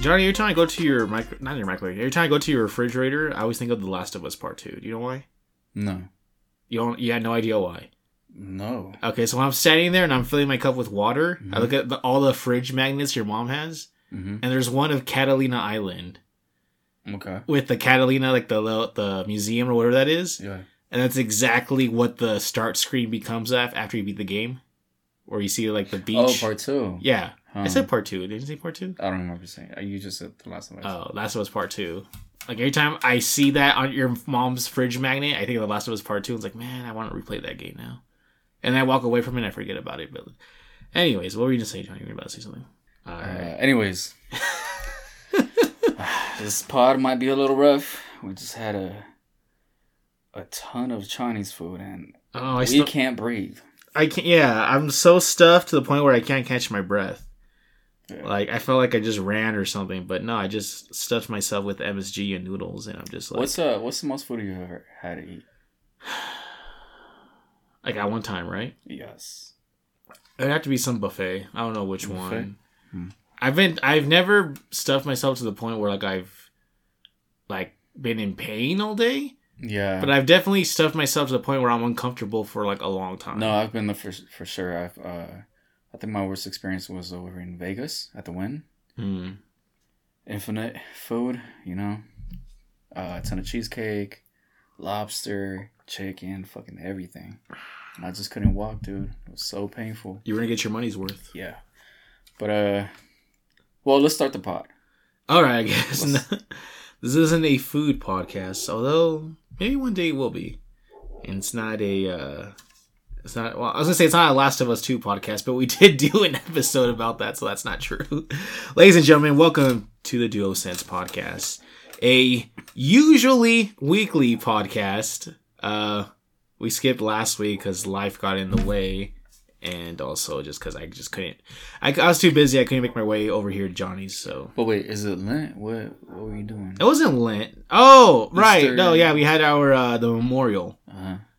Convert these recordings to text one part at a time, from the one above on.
Johnny, every time I go to your every time I go to your refrigerator, I always think of The Last of Us Part 2. Do you know why? No. You had no idea why? No. Okay, so when I'm standing there and I'm filling my cup with water, mm-hmm. I look at all the fridge magnets your mom has, mm-hmm. and there's one of Catalina Island. Okay. With the Catalina, like the museum or whatever that is. Yeah. And that's exactly what the start screen becomes after you beat the game. Or you see, like, the beach. Oh, part two. Yeah. I said part two. Didn't you say part two? I don't remember saying it. You just said The Last of Us. Oh, Last of Us Part 2. Like, every time I see that on your mom's fridge magnet, I think of The Last of Us Part 2. It's like, man, I want to replay that game now. And I walk away from it and I forget about it. But anyways, what were you going to say, Johnny? You were about to say something. All right. Anyways. This pod might be a little rough. We just had a ton of Chinese food and we can't breathe. I can't. Yeah, I'm so stuffed to the point where I can't catch my breath. Yeah. Like, I felt like I just ran or something, but no, I just stuffed myself with MSG and noodles, and I'm just like... What's the most food you've ever had to eat? Like, at one time, right? Yes. It'd have to be some buffet. I don't know which one. Hmm. I've never stuffed myself to the point where, like, I've, like, been in pain all day. Yeah. But I've definitely stuffed myself to the point where I'm uncomfortable for, like, a long time. No, I've been there for sure. I think my worst experience was over in Vegas at the Wynn. Mm. Infinite food, you know. A ton of cheesecake, lobster, chicken, fucking everything. And I just couldn't walk, dude. It was so painful. You were going to get your money's worth. Yeah. But, well, let's start the pot. All right, I guess. This isn't a food podcast, although maybe one day it will be. And it's not a, well, I was going to say it's not a Last of Us 2 podcast, but we did do an episode about that, so that's not true. Ladies and gentlemen, welcome to the DuoCents podcast, a usually weekly podcast. We skipped last week because life got in the way, and also just because I just couldn't. I was too busy. I couldn't make my way over here to Johnny's. So. But wait, is it Lent? What were you doing? It wasn't Lent. Oh, Easter. Right. No, yeah, we had our the memorial,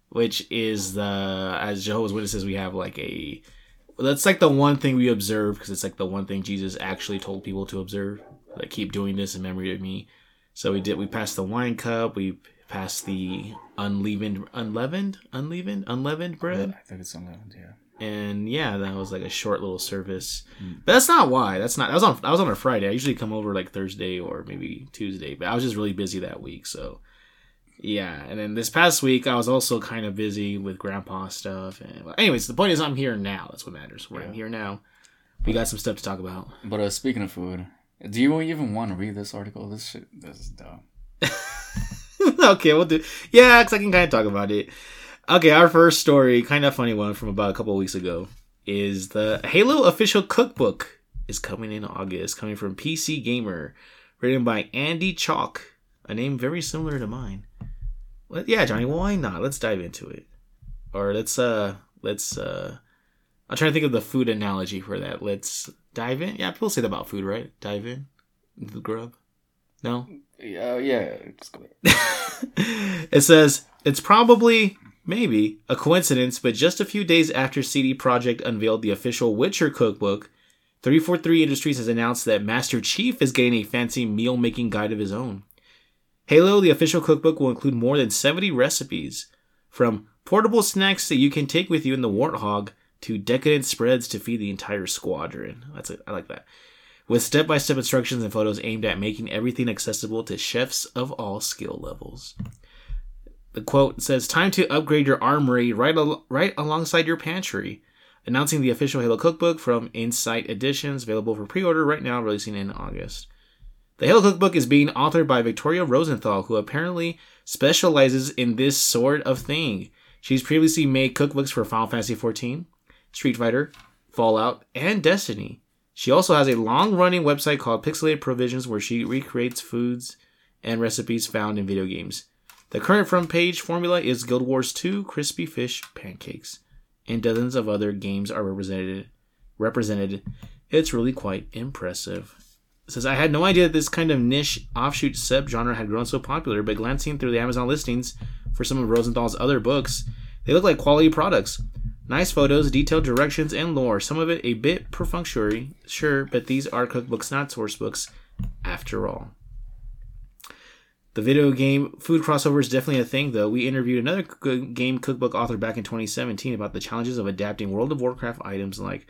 which is as Jehovah's Witnesses, we have like a. That's like the one thing we observe because it's like the one thing Jesus actually told people to observe. Like, keep doing this in memory of me. So we did. We passed the wine cup. We passed the unleavened bread. I think it's unleavened. Yeah. And yeah, that was like a short little service. But that's not why. I was on a Friday. I usually come over like Thursday or maybe Tuesday, but I was just really busy that week. So yeah. And then this past week, I was also kind of busy with grandpa stuff. And anyways, the point is I'm here now. That's what matters. I'm here now. We got some stuff to talk about. But speaking of food, do you even want to read this article? This is dumb. Okay, we'll do. Yeah, because I can kind of talk about it. Okay, our first story, kind of funny one from about a couple of weeks ago, is the Halo official cookbook is coming in August, coming from PC Gamer, written by Andy Chalk, a name very similar to mine. Well, yeah, Johnny, why not? Let's dive into it. Or let's I'm trying to think of the food analogy for that. Let's dive in. Yeah, people say that about food, right? Dive in? The grub? No? Yeah. It says, it's probably... maybe a coincidence, but just a few days after CD Projekt unveiled the official Witcher cookbook, 343 Industries has announced that Master Chief is getting a fancy meal-making guide of his own. Halo, the official cookbook, will include more than 70 recipes, from portable snacks that you can take with you in the Warthog to decadent spreads to feed the entire squadron. That's it. I like that. With step-by-step instructions and photos aimed at making everything accessible to chefs of all skill levels. The quote says, time to upgrade your armory right alongside your pantry. Announcing the official Halo cookbook from Insight Editions, available for pre-order right now, releasing in August. The Halo cookbook is being authored by Victoria Rosenthal, who apparently specializes in this sort of thing. She's previously made cookbooks for Final Fantasy XIV, Street Fighter, Fallout, and Destiny. She also has a long-running website called Pixelated Provisions, where she recreates foods and recipes found in video games. The current front page formula is Guild Wars 2, crispy fish, pancakes, and dozens of other games are represented. It's really quite impressive. It says, I had no idea that this kind of niche offshoot subgenre had grown so popular, but glancing through the Amazon listings for some of Rosenthal's other books, they look like quality products. Nice photos, detailed directions, and lore. Some of it a bit perfunctory, sure, but these are cookbooks, not source books, after all. The video game food crossover is definitely a thing, though. We interviewed another game cookbook author back in 2017 about the challenges of adapting World of Warcraft items like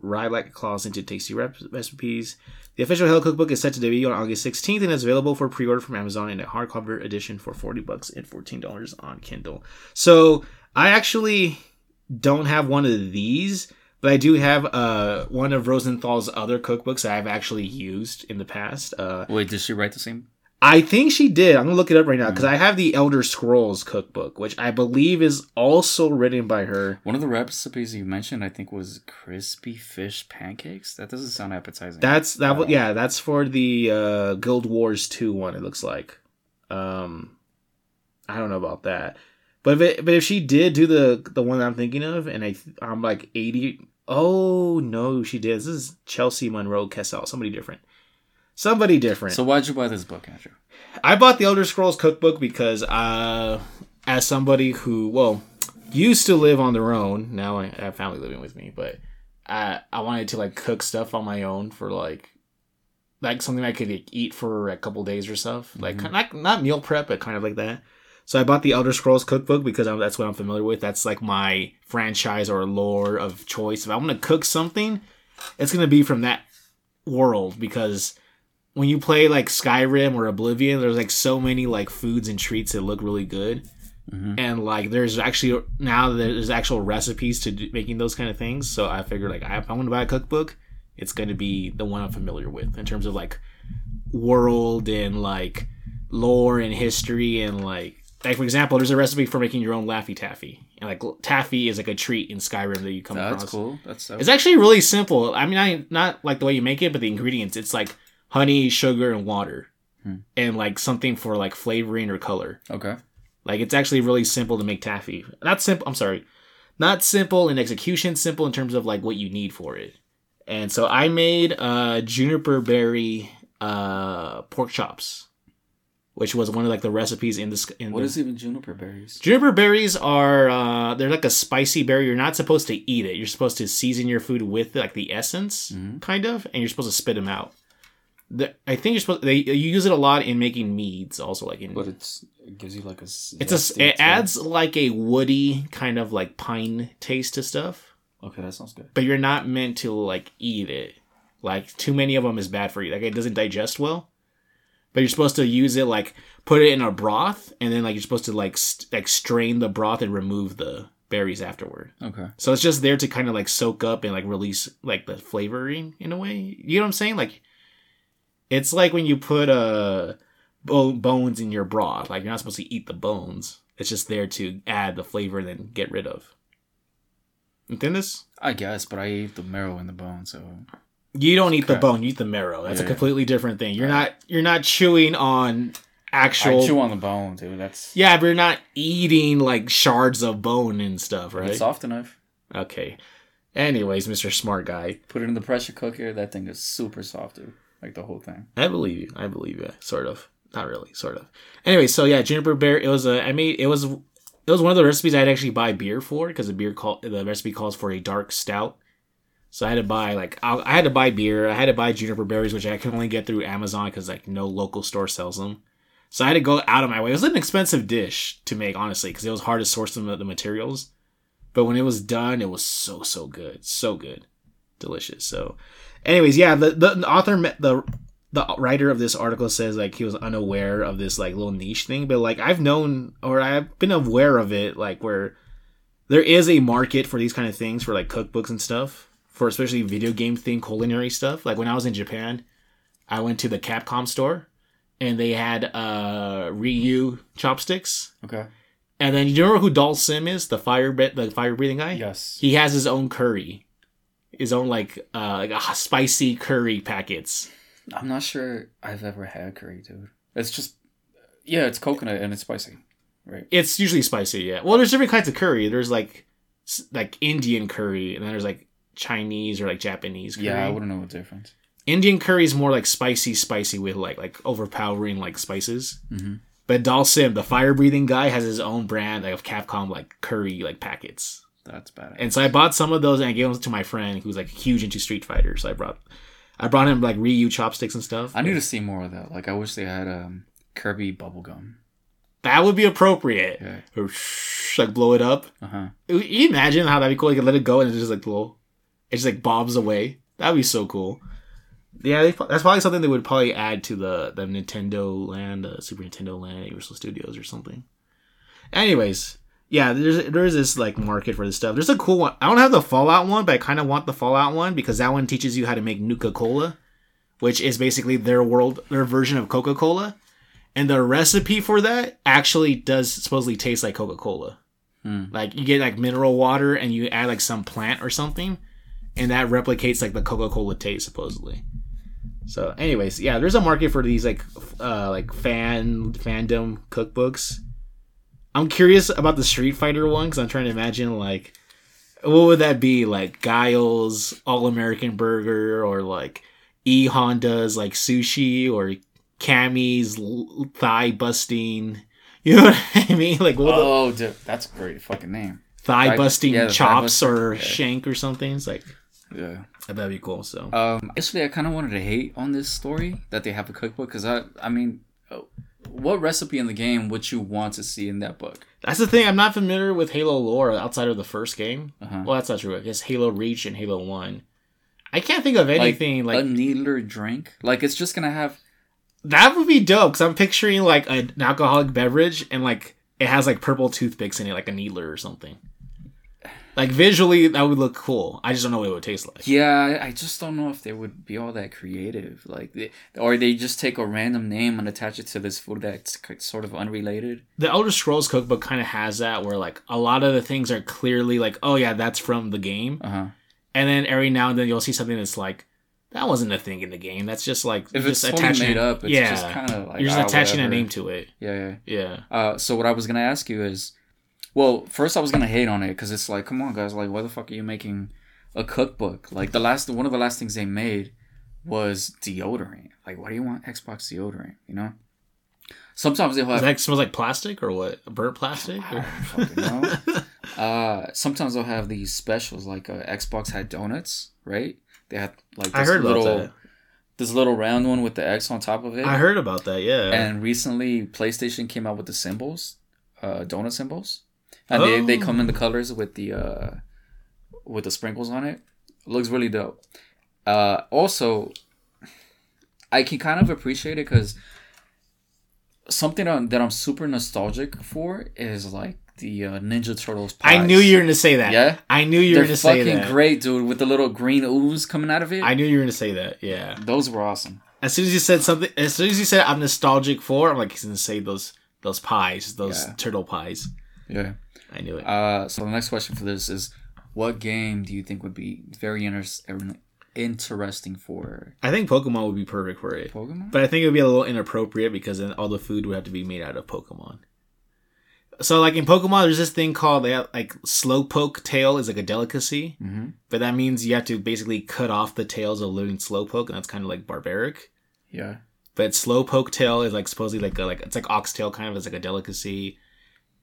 Rylac claws into tasty recipes. The official Halo cookbook is set to debut on August 16th and is available for pre-order from Amazon in a hardcover edition for $40 and $14 on Kindle. So I actually don't have one of these, but I do have one of Rosenthal's other cookbooks that I've actually used in the past. Wait, did she write the same? I think she did. I'm going to look it up right now because I have the Elder Scrolls cookbook, which I believe is also written by her. One of the recipes you mentioned, I think, was crispy fish pancakes. That doesn't sound appetizing. Yeah, that's for the Guild Wars 2 one, it looks like. I don't know about that. But if she did do the one that I'm thinking of, and I'm like 80... Oh, no, she did. This is Chelsea Monroe Kessel, somebody different. So why'd you buy this book, Andrew? I bought the Elder Scrolls cookbook because as somebody who, used to live on their own. Now I have family living with me, but I wanted to cook stuff on my own for like something I could eat for a couple days or stuff. Mm-hmm. Not meal prep, but kind of like that. So I bought the Elder Scrolls cookbook because that's what I'm familiar with. That's like my franchise or lore of choice. If I want to cook something, it's going to be from that world because... When you play Skyrim or Oblivion, there's so many foods and treats that look really good, and there's actual recipes to making those kind of things. So I figured if I want to buy a cookbook, it's going to be the one I'm familiar with in terms of world and lore and history and for example, there's a recipe for making your own Laffy Taffy. And taffy is a treat in Skyrim that you come across. That's cool. It's actually really simple. I mean, not the way you make it, but the ingredients. It's honey, sugar, and water. And something for flavoring or color. Okay. It's actually really simple to make taffy. Not simple in execution, simple in terms of what you need for it. And so I made juniper berry pork chops, which was one of the recipes in this. What is even juniper berries? Juniper berries are they're a spicy berry. You're not supposed to eat it. You're supposed to season your food with the essence, kind of, and you're supposed to spit them out. I think you're supposed. You use it a lot in making meads, also But it gives you a. It adds a woody kind of pine taste to stuff. Okay, that sounds good. But you're not meant to eat it. Too many of them is bad for you. It doesn't digest well. But you're supposed to use it put it in a broth, and then you're supposed to strain the broth and remove the berries afterward. Okay. So it's just there to kind of soak up and release the flavoring in a way. You know what I'm saying? It's like when you put bones in your broth. You're not supposed to eat the bones. It's just there to add the flavor and then get rid of. Entiendes? I guess, but I eat the marrow in the bone, so... You don't eat the bone, you eat the marrow. That's a completely different thing. You're not chewing on actual... I chew on the bone, dude. That's... Yeah, but you're not eating, shards of bone and stuff, right? It's soft enough. Okay. Anyways, Mr. Smart Guy. Put it in the pressure cooker. That thing is super soft, dude. The whole thing. I believe you. Sort of. Not really. Sort of. Anyway, so yeah, juniper berry. It was It was one of the recipes I'd actually buy beer for because the recipe calls for a dark stout. So I had to buy I had to buy beer. I had to buy juniper berries, which I can only get through Amazon because no local store sells them. So I had to go out of my way. It was an expensive dish to make, honestly, because it was hard to source the materials. But when it was done, it was so good, so good, delicious. So. Anyways, yeah, the author, the writer of this article says he was unaware of this little niche thing, but I've been aware of it where there is a market for these kind of things for cookbooks and stuff for especially video game thing, culinary stuff. When I was in Japan, I went to the Capcom store and they had Ryu chopsticks. Okay. And then you remember who Dhalsim is, the fire breathing guy? Yes. He has his own curry. His own spicy curry packets. I'm not sure I've ever had curry, dude. It's just it's coconut and it's spicy, right? It's usually spicy, yeah. Well, there's different kinds of curry. There's Indian curry, and then there's Chinese or Japanese curry. Yeah, I wouldn't know the difference. Indian curry is more spicy with overpowering spices. Mm-hmm. But Dhalsim, the fire breathing guy, has his own brand of Capcom curry packets. That's bad. And so I bought some of those and I gave them to my friend who was huge into Street Fighter. So I brought him like Ryu chopsticks and stuff. I need to see more of that. Like I wish they had Kirby bubblegum. That would be appropriate. Yeah. Or like blow it up. Uh-huh. You imagine how that'd be cool. You could let it go and it just like blow. It just like bobs away. That'd be so cool. Yeah, that's probably something they would probably add to the Nintendo Land, Super Nintendo Land, Universal Studios or something. Anyways, yeah, there's this like market for this stuff. There's a cool one. I don't have the Fallout one, but I kind of want the Fallout one because that one teaches you how to make Nuka-Cola, which is basically their version of Coca-Cola. And the recipe for that actually does supposedly taste like Coca-Cola. Mm. Like you get like mineral water and you add like some plant or something, and that replicates like the Coca-Cola taste supposedly. So anyways, yeah, there's a market for these like fandom cookbooks. I'm curious about the Street Fighter one because I'm trying to imagine like what would that be like Guile's All-American Burger or like E Honda's like sushi or Cammy's thigh busting. You know what I mean? Like what oh, dude, that's a great fucking name. Thigh busting chops or shank or something. It's like. Yeah, that'd be cool. So, actually, I kind of wanted to hate on this story that they have a cookbook because I mean, what recipe in the game would you want to see in that book? That's the thing. I'm not familiar with Halo lore outside of the first game. Uh-huh. Well, that's not true. I guess Halo Reach and Halo 1. I can't think of anything like a needler drink. Like it's just gonna have. That would be dope because I'm picturing like an alcoholic beverage and like it has like purple toothpicks in it, like a needler or something. Like, visually, that would look cool. I just don't know what it would taste like. Yeah, I just don't know if they would be all that creative. Like, they just take a random name and attach it to this food that's sort of unrelated. The Elder Scrolls cookbook kind of has that where, like, a lot of the things are clearly like, oh, yeah, that's from the game. Uh-huh. And then every now and then you'll see something that's like, that wasn't a thing in the game. That's just like... If just it's totally made up, it's just kind of like... You're just attaching whatever. A name to it. Yeah. So what I was going to ask you is... Well, first I was going to hate on it because it's like, come on, guys. Like, why the fuck are you making a cookbook? Like, one of the last things they made was deodorant. Like, why do you want Xbox deodorant, you know? Sometimes they'll have... Does that smell like plastic or what? Burnt plastic? I don't fucking know. Sometimes they'll have these specials. Like, Xbox had donuts, right? They had, like, this little round one with the X on top of it. I heard about that, yeah. And recently, PlayStation came out with the symbols, donut symbols. And they come in the colors with the sprinkles on it. Looks really dope. Also, I can kind of appreciate it because something that I'm super nostalgic for is like the Ninja Turtles pies. I knew you were going to say that. Yeah? I knew you were going to say that. They're fucking great, dude, with the little green ooze coming out of it. I knew you were going to say that, yeah. Those were awesome. As soon as you said I'm nostalgic for, I'm like, he's going to say those pies, turtle pies. Yeah. I knew it. So the next question for this is, what game do you think would be very interesting for? I think Pokemon would be perfect for it. Pokemon? But I think it would be a little inappropriate because then all the food would have to be made out of Pokemon. So like in Pokemon, there's this thing called like Slowpoke tail is like a delicacy. Mm-hmm. But that means you have to basically cut off the tails of living Slowpoke, and that's kind of like barbaric. Yeah. But Slowpoke tail is like supposedly like it's like oxtail kind of. It's like a delicacy.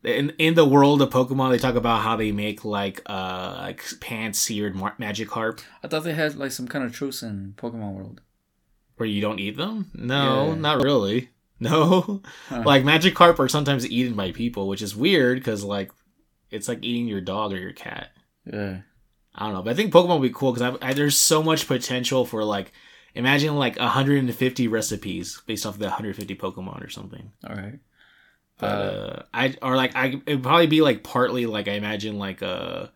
In the world of Pokemon, they talk about how they make like pan-seared Magikarp. I thought they had like some kind of truce in Pokemon World, where you don't eat them. No, not really. No, like Magikarp are sometimes eaten by people, which is weird because like it's like eating your dog or your cat. Yeah, I don't know, but I think Pokemon would be cool because there's so much potential for like imagine like 150 recipes based off of the 150 Pokemon or something. All right. It'd probably be like partly like I imagine what do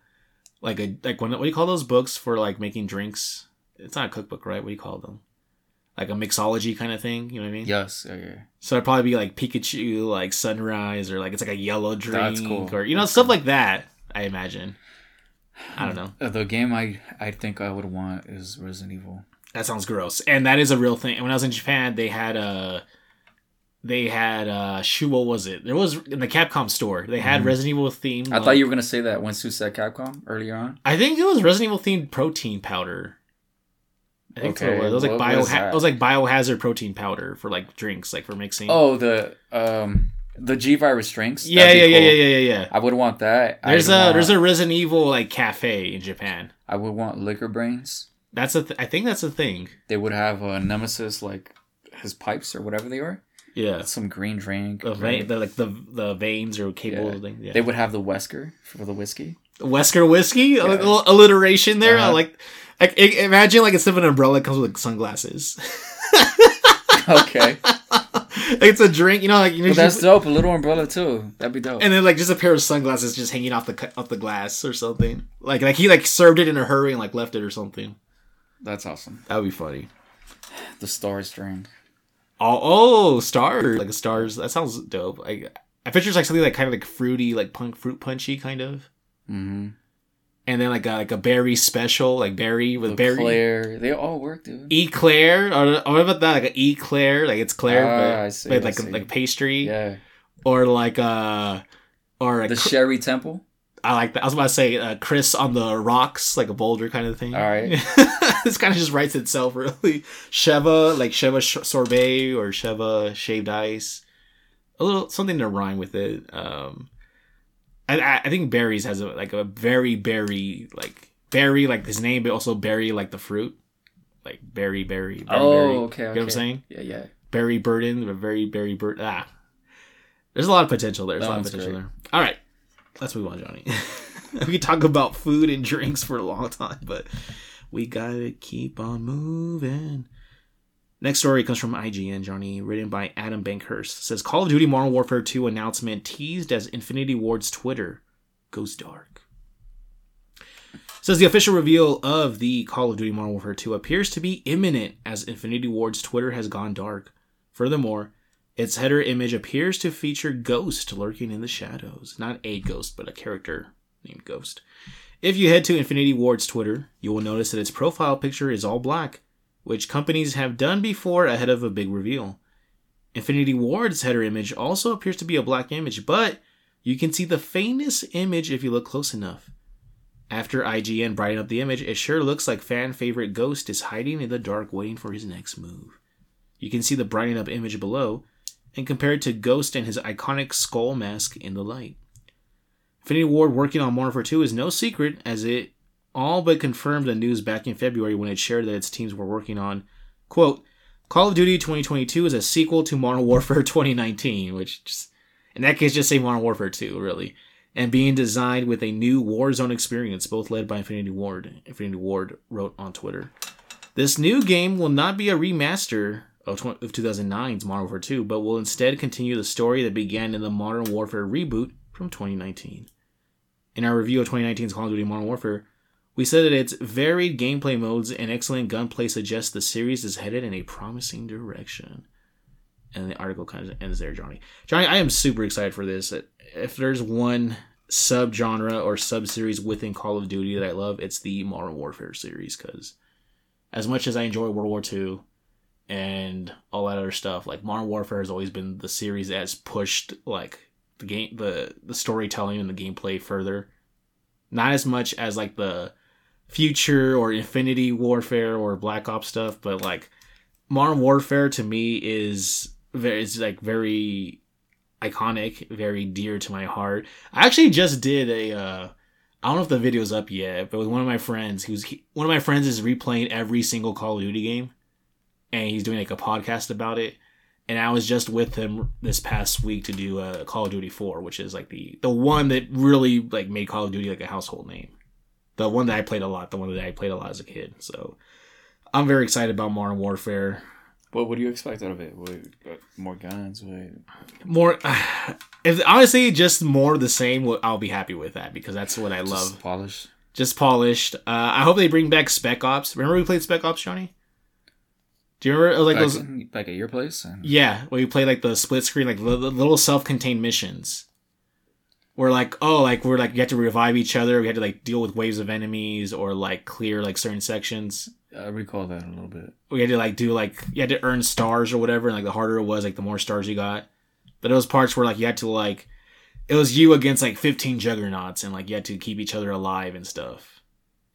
you call those books for like making drinks? It's not a cookbook, right? What do you call them? Like a mixology kind of thing, you know what I mean? Yes, okay. So it'd probably be like Pikachu, like Sunrise, or like it's like a yellow drink. That's cool. Or that's stuff cool. Like that, I imagine. I don't know. The game I think I would want is Resident Evil. That sounds gross. And that is a real thing. And when I was in Japan, what was it? There was in the Capcom store. They had Resident Evil themed. I thought you were gonna say that once you said Capcom earlier on. I think it was Resident Evil themed protein powder. I think so. It was like biohazard protein powder for like drinks, like for mixing. Oh, the G virus drinks. Yeah. I would want that. There's a Resident Evil like cafe in Japan. I would want liquor brains. That's I think that's a thing. They would have a nemesis, like his pipes or whatever they are. Yeah, some green drink. The veins or cable. Yeah. Thing. Yeah. They would have the Wesker for the whiskey. Wesker whiskey, yeah. A little alliteration there. Uh-huh. I imagine like instead of an umbrella, it comes with like, sunglasses. Okay. Like it's a drink, you know. Like you know, that's dope. A little umbrella too. That'd be dope. And then like just a pair of sunglasses just hanging off the glass or something. Like he like served it in a hurry and like left it or something. That's awesome. That would be funny. The stars drink. Oh, stars! Like stars. That sounds dope. I picture it's like something like kind of like fruity, like punk fruit punchy kind of. Mm-hmm. And then like a berry special, like berry with berry. Eclair. They all work, dude. Eclair, or what about that? Like an eclair, like it's Claire, but pastry. Yeah. Or like or the Sherry Temple. I like that. I was about to say Chris on the rocks, like a boulder kind of thing. All right. This kind of just writes itself, really. Sheva, like Sheva sorbet or Sheva shaved ice. A little something to rhyme with it. I think berries has a very berry like his name, but also berry like the fruit, like berry. Okay. You know what I'm saying? Yeah. Berry burden, but very burden. Ah, there's a lot of potential there. All right, let's move on, Johnny. We could talk about food and drinks for a long time, but we gotta keep on moving. Next story comes from IGN, Johnny, written by Adam Bankhurst. It says, Call of Duty Modern Warfare 2 announcement teased as Infinity Ward's Twitter goes dark. It says, the official reveal of the Call of Duty Modern Warfare 2 appears to be imminent as Infinity Ward's Twitter has gone dark. Furthermore, its header image appears to feature Ghost lurking in the shadows. Not a ghost, but a character named Ghost. If you head to Infinity Ward's Twitter, you will notice that its profile picture is all black, which companies have done before ahead of a big reveal. Infinity Ward's header image also appears to be a black image, but you can see the faintest image if you look close enough. After IGN brightened up the image, it sure looks like fan favorite Ghost is hiding in the dark waiting for his next move. You can see the brightened up image below, and compare it to Ghost and his iconic skull mask in the light. Infinity Ward working on Modern Warfare 2 is no secret, as it all but confirmed the news back in February when it shared that its teams were working on, quote, Call of Duty 2022 is a sequel to Modern Warfare 2019, which just, in that case, just say Modern Warfare 2, really, and being designed with a new Warzone experience, both led by Infinity Ward. Infinity Ward wrote on Twitter, this new game will not be a remaster of 2009's Modern Warfare 2, but will instead continue the story that began in the Modern Warfare reboot from 2019. In our review of 2019's Call of Duty Modern Warfare, we said that its varied gameplay modes and excellent gunplay suggest the series is headed in a promising direction. And the article kind of ends there, Johnny. Johnny, I am super excited for this. If there's one subgenre or sub-series within Call of Duty that I love, it's the Modern Warfare series. Because as much as I enjoy World War II and all that other stuff, like Modern Warfare has always been the series that's pushed like the game, the storytelling and the gameplay further. Not as much as like the Future or Infinity Warfare or Black Ops stuff, but like Modern Warfare to me is very iconic, very dear to my heart. I actually just did a I don't know if the video's up yet, but with one of my friends is replaying every single Call of Duty game, and he's doing like a podcast about it. And I was just with him this past week to do Call of Duty 4, which is like the one that really like made Call of Duty like a household name. The one that I played a lot as a kid. So I'm very excited about Modern Warfare. Well, what do you expect out of it? More guns? More. Honestly, just more the same. I'll be happy with that because that's what I love. Just polished. I hope they bring back Spec Ops. Remember we played Spec Ops, Johnny? Do you remember those? Like at your place? Yeah, where you play like the split screen, like little self-contained missions. Where like, we're like, you have to revive each other. We had to like deal with waves of enemies or like clear like certain sections. I recall that a little bit. We had to like you had to earn stars or whatever. And like the harder it was, like the more stars you got. But those parts where like you had to like, it was you against like 15 juggernauts and like you had to keep each other alive and stuff.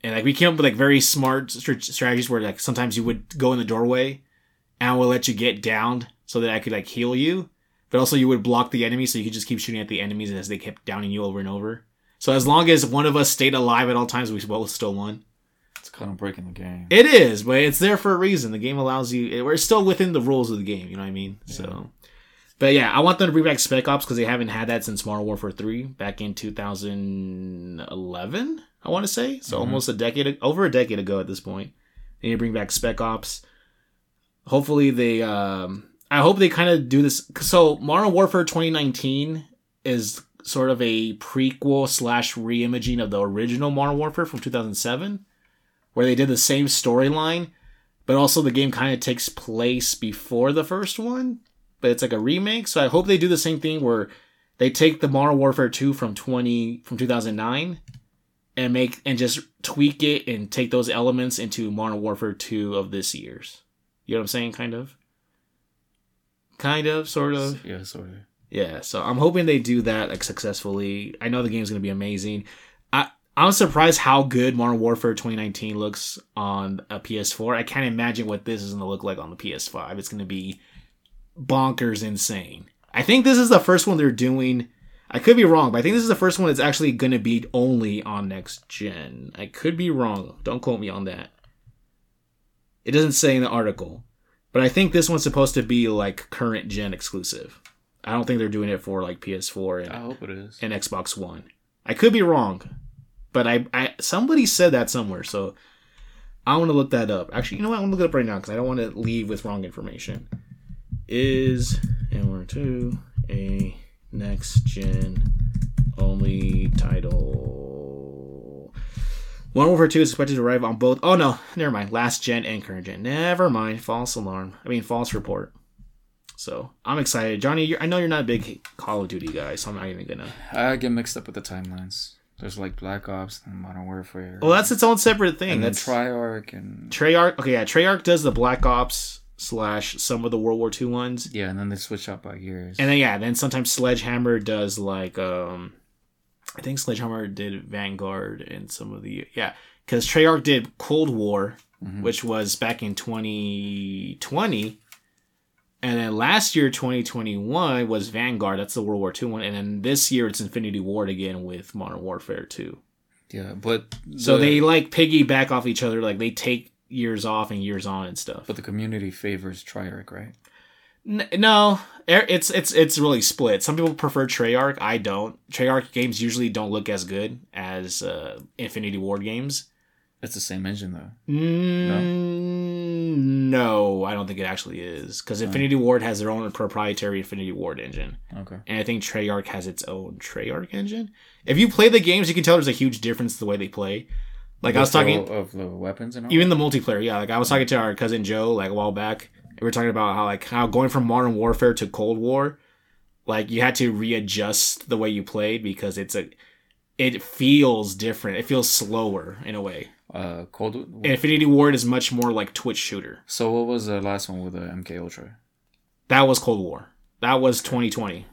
And like we came up with like very smart strategies where like sometimes you would go in the doorway and I would let you get downed so that I could like heal you. But also you would block the enemy so you could just keep shooting at the enemies as they kept downing you over and over. So as long as one of us stayed alive at all times, we both still won. It's kind of breaking the game. It is, but it's there for a reason. The game allows you... We're still within the rules of the game, you know what I mean? Yeah. So... But yeah, I want them to bring back Spec Ops because they haven't had that since Modern Warfare 3 back in 2011, I want to say. So almost a decade, over a decade ago at this point. They need to bring back Spec Ops. Hopefully they... I hope they kind of do this. So Modern Warfare 2019 is sort of a prequel / reimaging of the original Modern Warfare from 2007, where they did the same storyline, but also the game kind of takes place before the first one. But it's like a remake, so I hope they do the same thing where they take the Modern Warfare 2 from 2009 and just tweak it and take those elements into Modern Warfare 2 of this year's. You know what I'm saying? Kind of, sort of. Yeah, sort of. Yeah, so I'm hoping they do that like successfully. I know the game's going to be amazing. I'm surprised how good Modern Warfare 2019 looks on a PS4. I can't imagine what this is going to look like on the PS5. It's going to be bonkers insane. I think this is the first one they're doing. I could be wrong, but I think this is the first one that's actually going to be only on next gen. I could be wrong. Don't quote me on that. It doesn't say in the article, but I think this one's supposed to be like current gen exclusive. I don't think they're doing it for like PS4 and, I hope it is. And Xbox One. I could be wrong, but I somebody said that somewhere, so I want to look that up. Actually, you know what? I'm going to look it up right now because I don't want to leave with wrong information. Is and we're to a next gen only title. Modern Warfare 2 is expected to arrive on both. Oh no, never mind. Last gen and current gen. Never mind. False report. So I'm excited, Johnny. I know you're not a big Call of Duty guy, so I'm not even gonna. I get mixed up with the timelines. There's like Black Ops and Modern Warfare. Well, that's its own separate thing. And that's Treyarch and Treyarch. Okay, yeah, Treyarch does the Black Ops. / some of the World War II ones. Yeah, and then they switch out by years. And then, yeah, sometimes Sledgehammer does, like, I think Sledgehammer did Vanguard and some of the... Yeah, because Treyarch did Cold War, which was back in 2020. And then last year, 2021, was Vanguard. That's the World War II one. And then this year, it's Infinity Ward again with Modern Warfare 2. Yeah, but... So they, like, piggyback off each other. Like, they take... years off and years on and stuff. But the community favors Treyarch, right? No, it's really split. Some people prefer Treyarch. I don't. Treyarch games usually don't look as good as Infinity Ward games. It's the same engine, though. No, I don't think it actually is. Because Infinity Ward has their own proprietary Infinity Ward engine. Okay. And I think Treyarch has its own Treyarch engine. If you play the games, you can tell there's a huge difference the way they play. Like the I was talking of the weapons and all even that? The multiplayer, yeah. Like I was talking to our cousin Joe like a while back. We were talking about how going from Modern Warfare to Cold War, like you had to readjust the way you played because it feels different. It feels slower in a way. Infinity Ward is much more like Twitch shooter. So what was the last one with the MK Ultra? That was Cold War. That was 2020.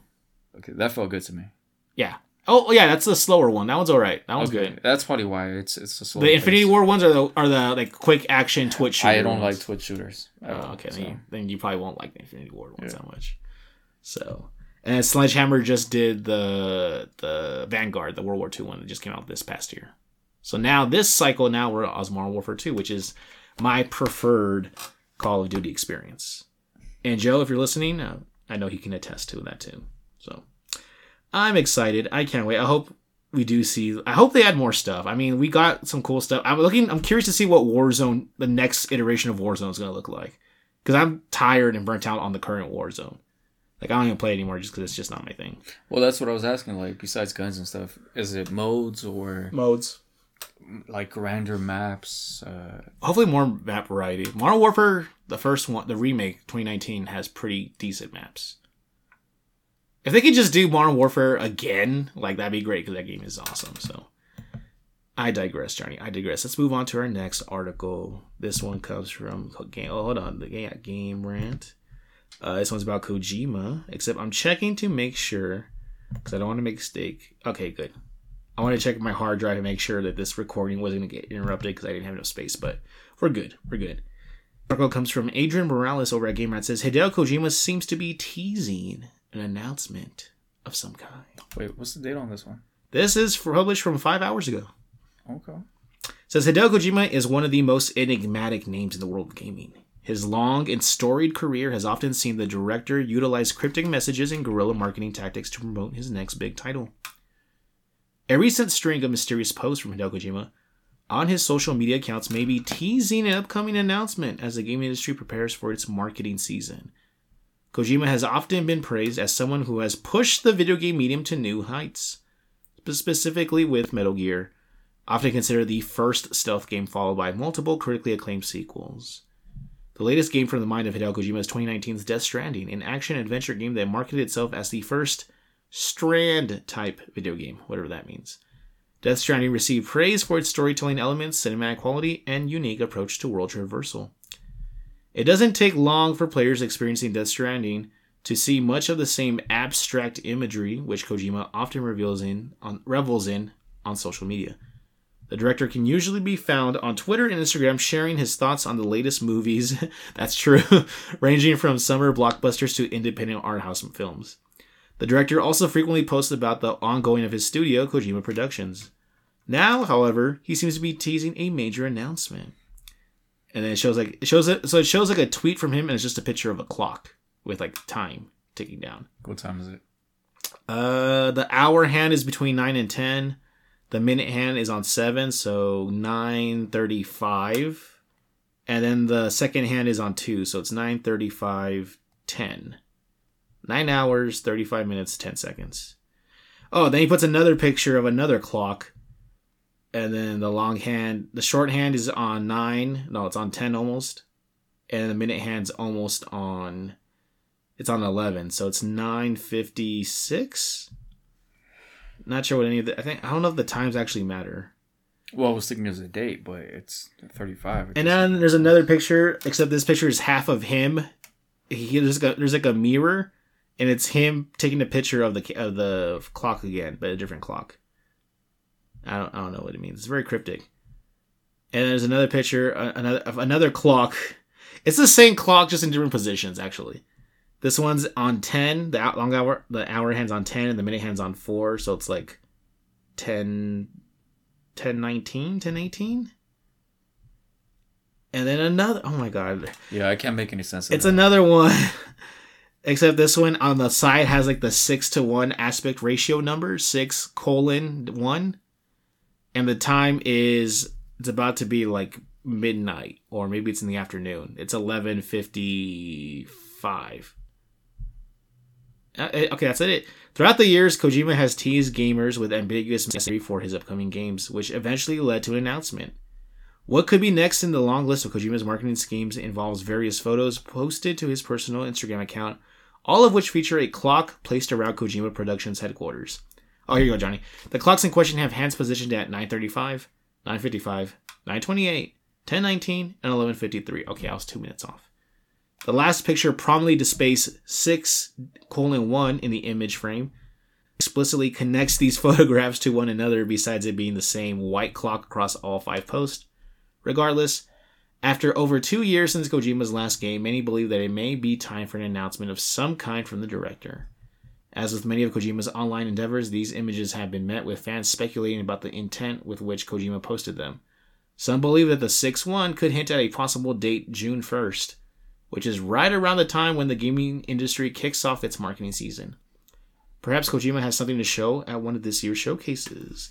Okay, that felt good to me. Yeah. Oh yeah, that's the slower one. That one's alright. That one's good. That's probably why it's a slow. The Infinity War ones are the like quick action Twitch shooters. I don't like Twitch shooters. Okay, so. Then you probably won't like the Infinity War ones that much. So and Sledgehammer just did the Vanguard, the World War II one that just came out this past year. So now this cycle, we're on Modern Warfare 2, which is my preferred Call of Duty experience. And Joe, if you're listening, I know he can attest to that too. So. I'm excited. I can't wait. I hope they add more stuff. I mean, we got some cool stuff. I'm curious to see what Warzone, the next iteration of Warzone is going to look like. Because I'm tired and burnt out on the current Warzone. Like, I don't even play it anymore just because it's just not my thing. Well, that's what I was asking. Like, besides guns and stuff, is it modes or... Modes. Like, grander maps? Hopefully more map variety. Modern Warfare, the first one, the remake, 2019, has pretty decent maps. If they could just do Modern Warfare again, like, that'd be great, because that game is awesome. So, I digress, Johnny. I digress. Let's move on to our next article. This one comes from... Game Rant. This one's about Kojima, except I'm checking to make sure, because I don't want to make a mistake. Okay, good. I want to check my hard drive to make sure that this recording wasn't going to get interrupted, because I didn't have enough space, but we're good. We're good. The article comes from Adrian Morales over at Game Rant. Says, Hideo Kojima seems to be teasing... an announcement of some kind. Wait, what's the date on this one? This is published from 5 hours ago. Okay. Says Hideo Kojima is one of the most enigmatic names in the world of gaming. His long and storied career has often seen the director utilize cryptic messages and guerrilla marketing tactics to promote his next big title. A recent string of mysterious posts from Hideo Kojima on his social media accounts may be teasing an upcoming announcement as the gaming industry prepares for its marketing season. Kojima has often been praised as someone who has pushed the video game medium to new heights, specifically with Metal Gear, often considered the first stealth game followed by multiple critically acclaimed sequels. The latest game from the mind of Hideo Kojima is 2019's Death Stranding, an action-adventure game that marketed itself as the first Strand-type video game, whatever that means. Death Stranding received praise for its storytelling elements, cinematic quality, and unique approach to world traversal. It doesn't take long for players experiencing Death Stranding to see much of the same abstract imagery which Kojima often revels in on social media. The director can usually be found on Twitter and Instagram sharing his thoughts on the latest movies, that's true, ranging from summer blockbusters to independent art house films. The director also frequently posts about the ongoing of his studio, Kojima Productions. Now, however, he seems to be teasing a major announcement. And then it shows a tweet from him, and it's just a picture of a clock with time ticking down. What time is it? The hour hand is between 9 and 10. The minute hand is on 7, so 9:35. And then the second hand is on 2, so it's 9:35:10. 9 hours, 35 minutes, 10 seconds. Oh, then he puts another picture of another clock. And then the short hand is on 9. No, it's on 10 almost. And the minute hand's almost on, it's on 11. So it's 9:56. Not sure what any of the, I don't know if the times actually matter. Well, I was thinking it was a date, but it's 35. And then there's another picture, except this picture is half of him. There's like a mirror, and it's him taking a picture of the clock again, but a different clock. I don't know what it means. It's very cryptic. And there's another picture of another clock. It's the same clock, just in different positions, actually. This one's on 10, the hour hand's on 10, and the minute hand's on 4, so it's like 10:19, 10:18. And then another, oh my god. Yeah, I can't make any sense of it. It's another one, except this one on the side has like the 6:1 aspect ratio number, 6:1. And the time is, it's about to be like midnight, or maybe it's in the afternoon. It's 11:55. Okay, that's it. Throughout the years, Kojima has teased gamers with ambiguous messagery for his upcoming games, which eventually led to an announcement. What could be next in the long list of Kojima's marketing schemes involves various photos posted to his personal Instagram account, all of which feature a clock placed around Kojima Productions headquarters. Oh, here you go, Johnny. The clocks in question have hands positioned at 9:35, 9:55, 9:28, 10:19, and 11:53. Okay, I was 2 minutes off. The last picture prominently displays 6:1 in the image frame. Explicitly connects these photographs to one another besides it being the same white clock across all 5 posts. Regardless, after over 2 years since Kojima's last game, many believe that it may be time for an announcement of some kind from the director. As with many of Kojima's online endeavors, these images have been met with fans speculating about the intent with which Kojima posted them. Some believe that the 6:1 could hint at a possible date, June 1st, which is right around the time when the gaming industry kicks off its marketing season. Perhaps Kojima has something to show at one of this year's showcases.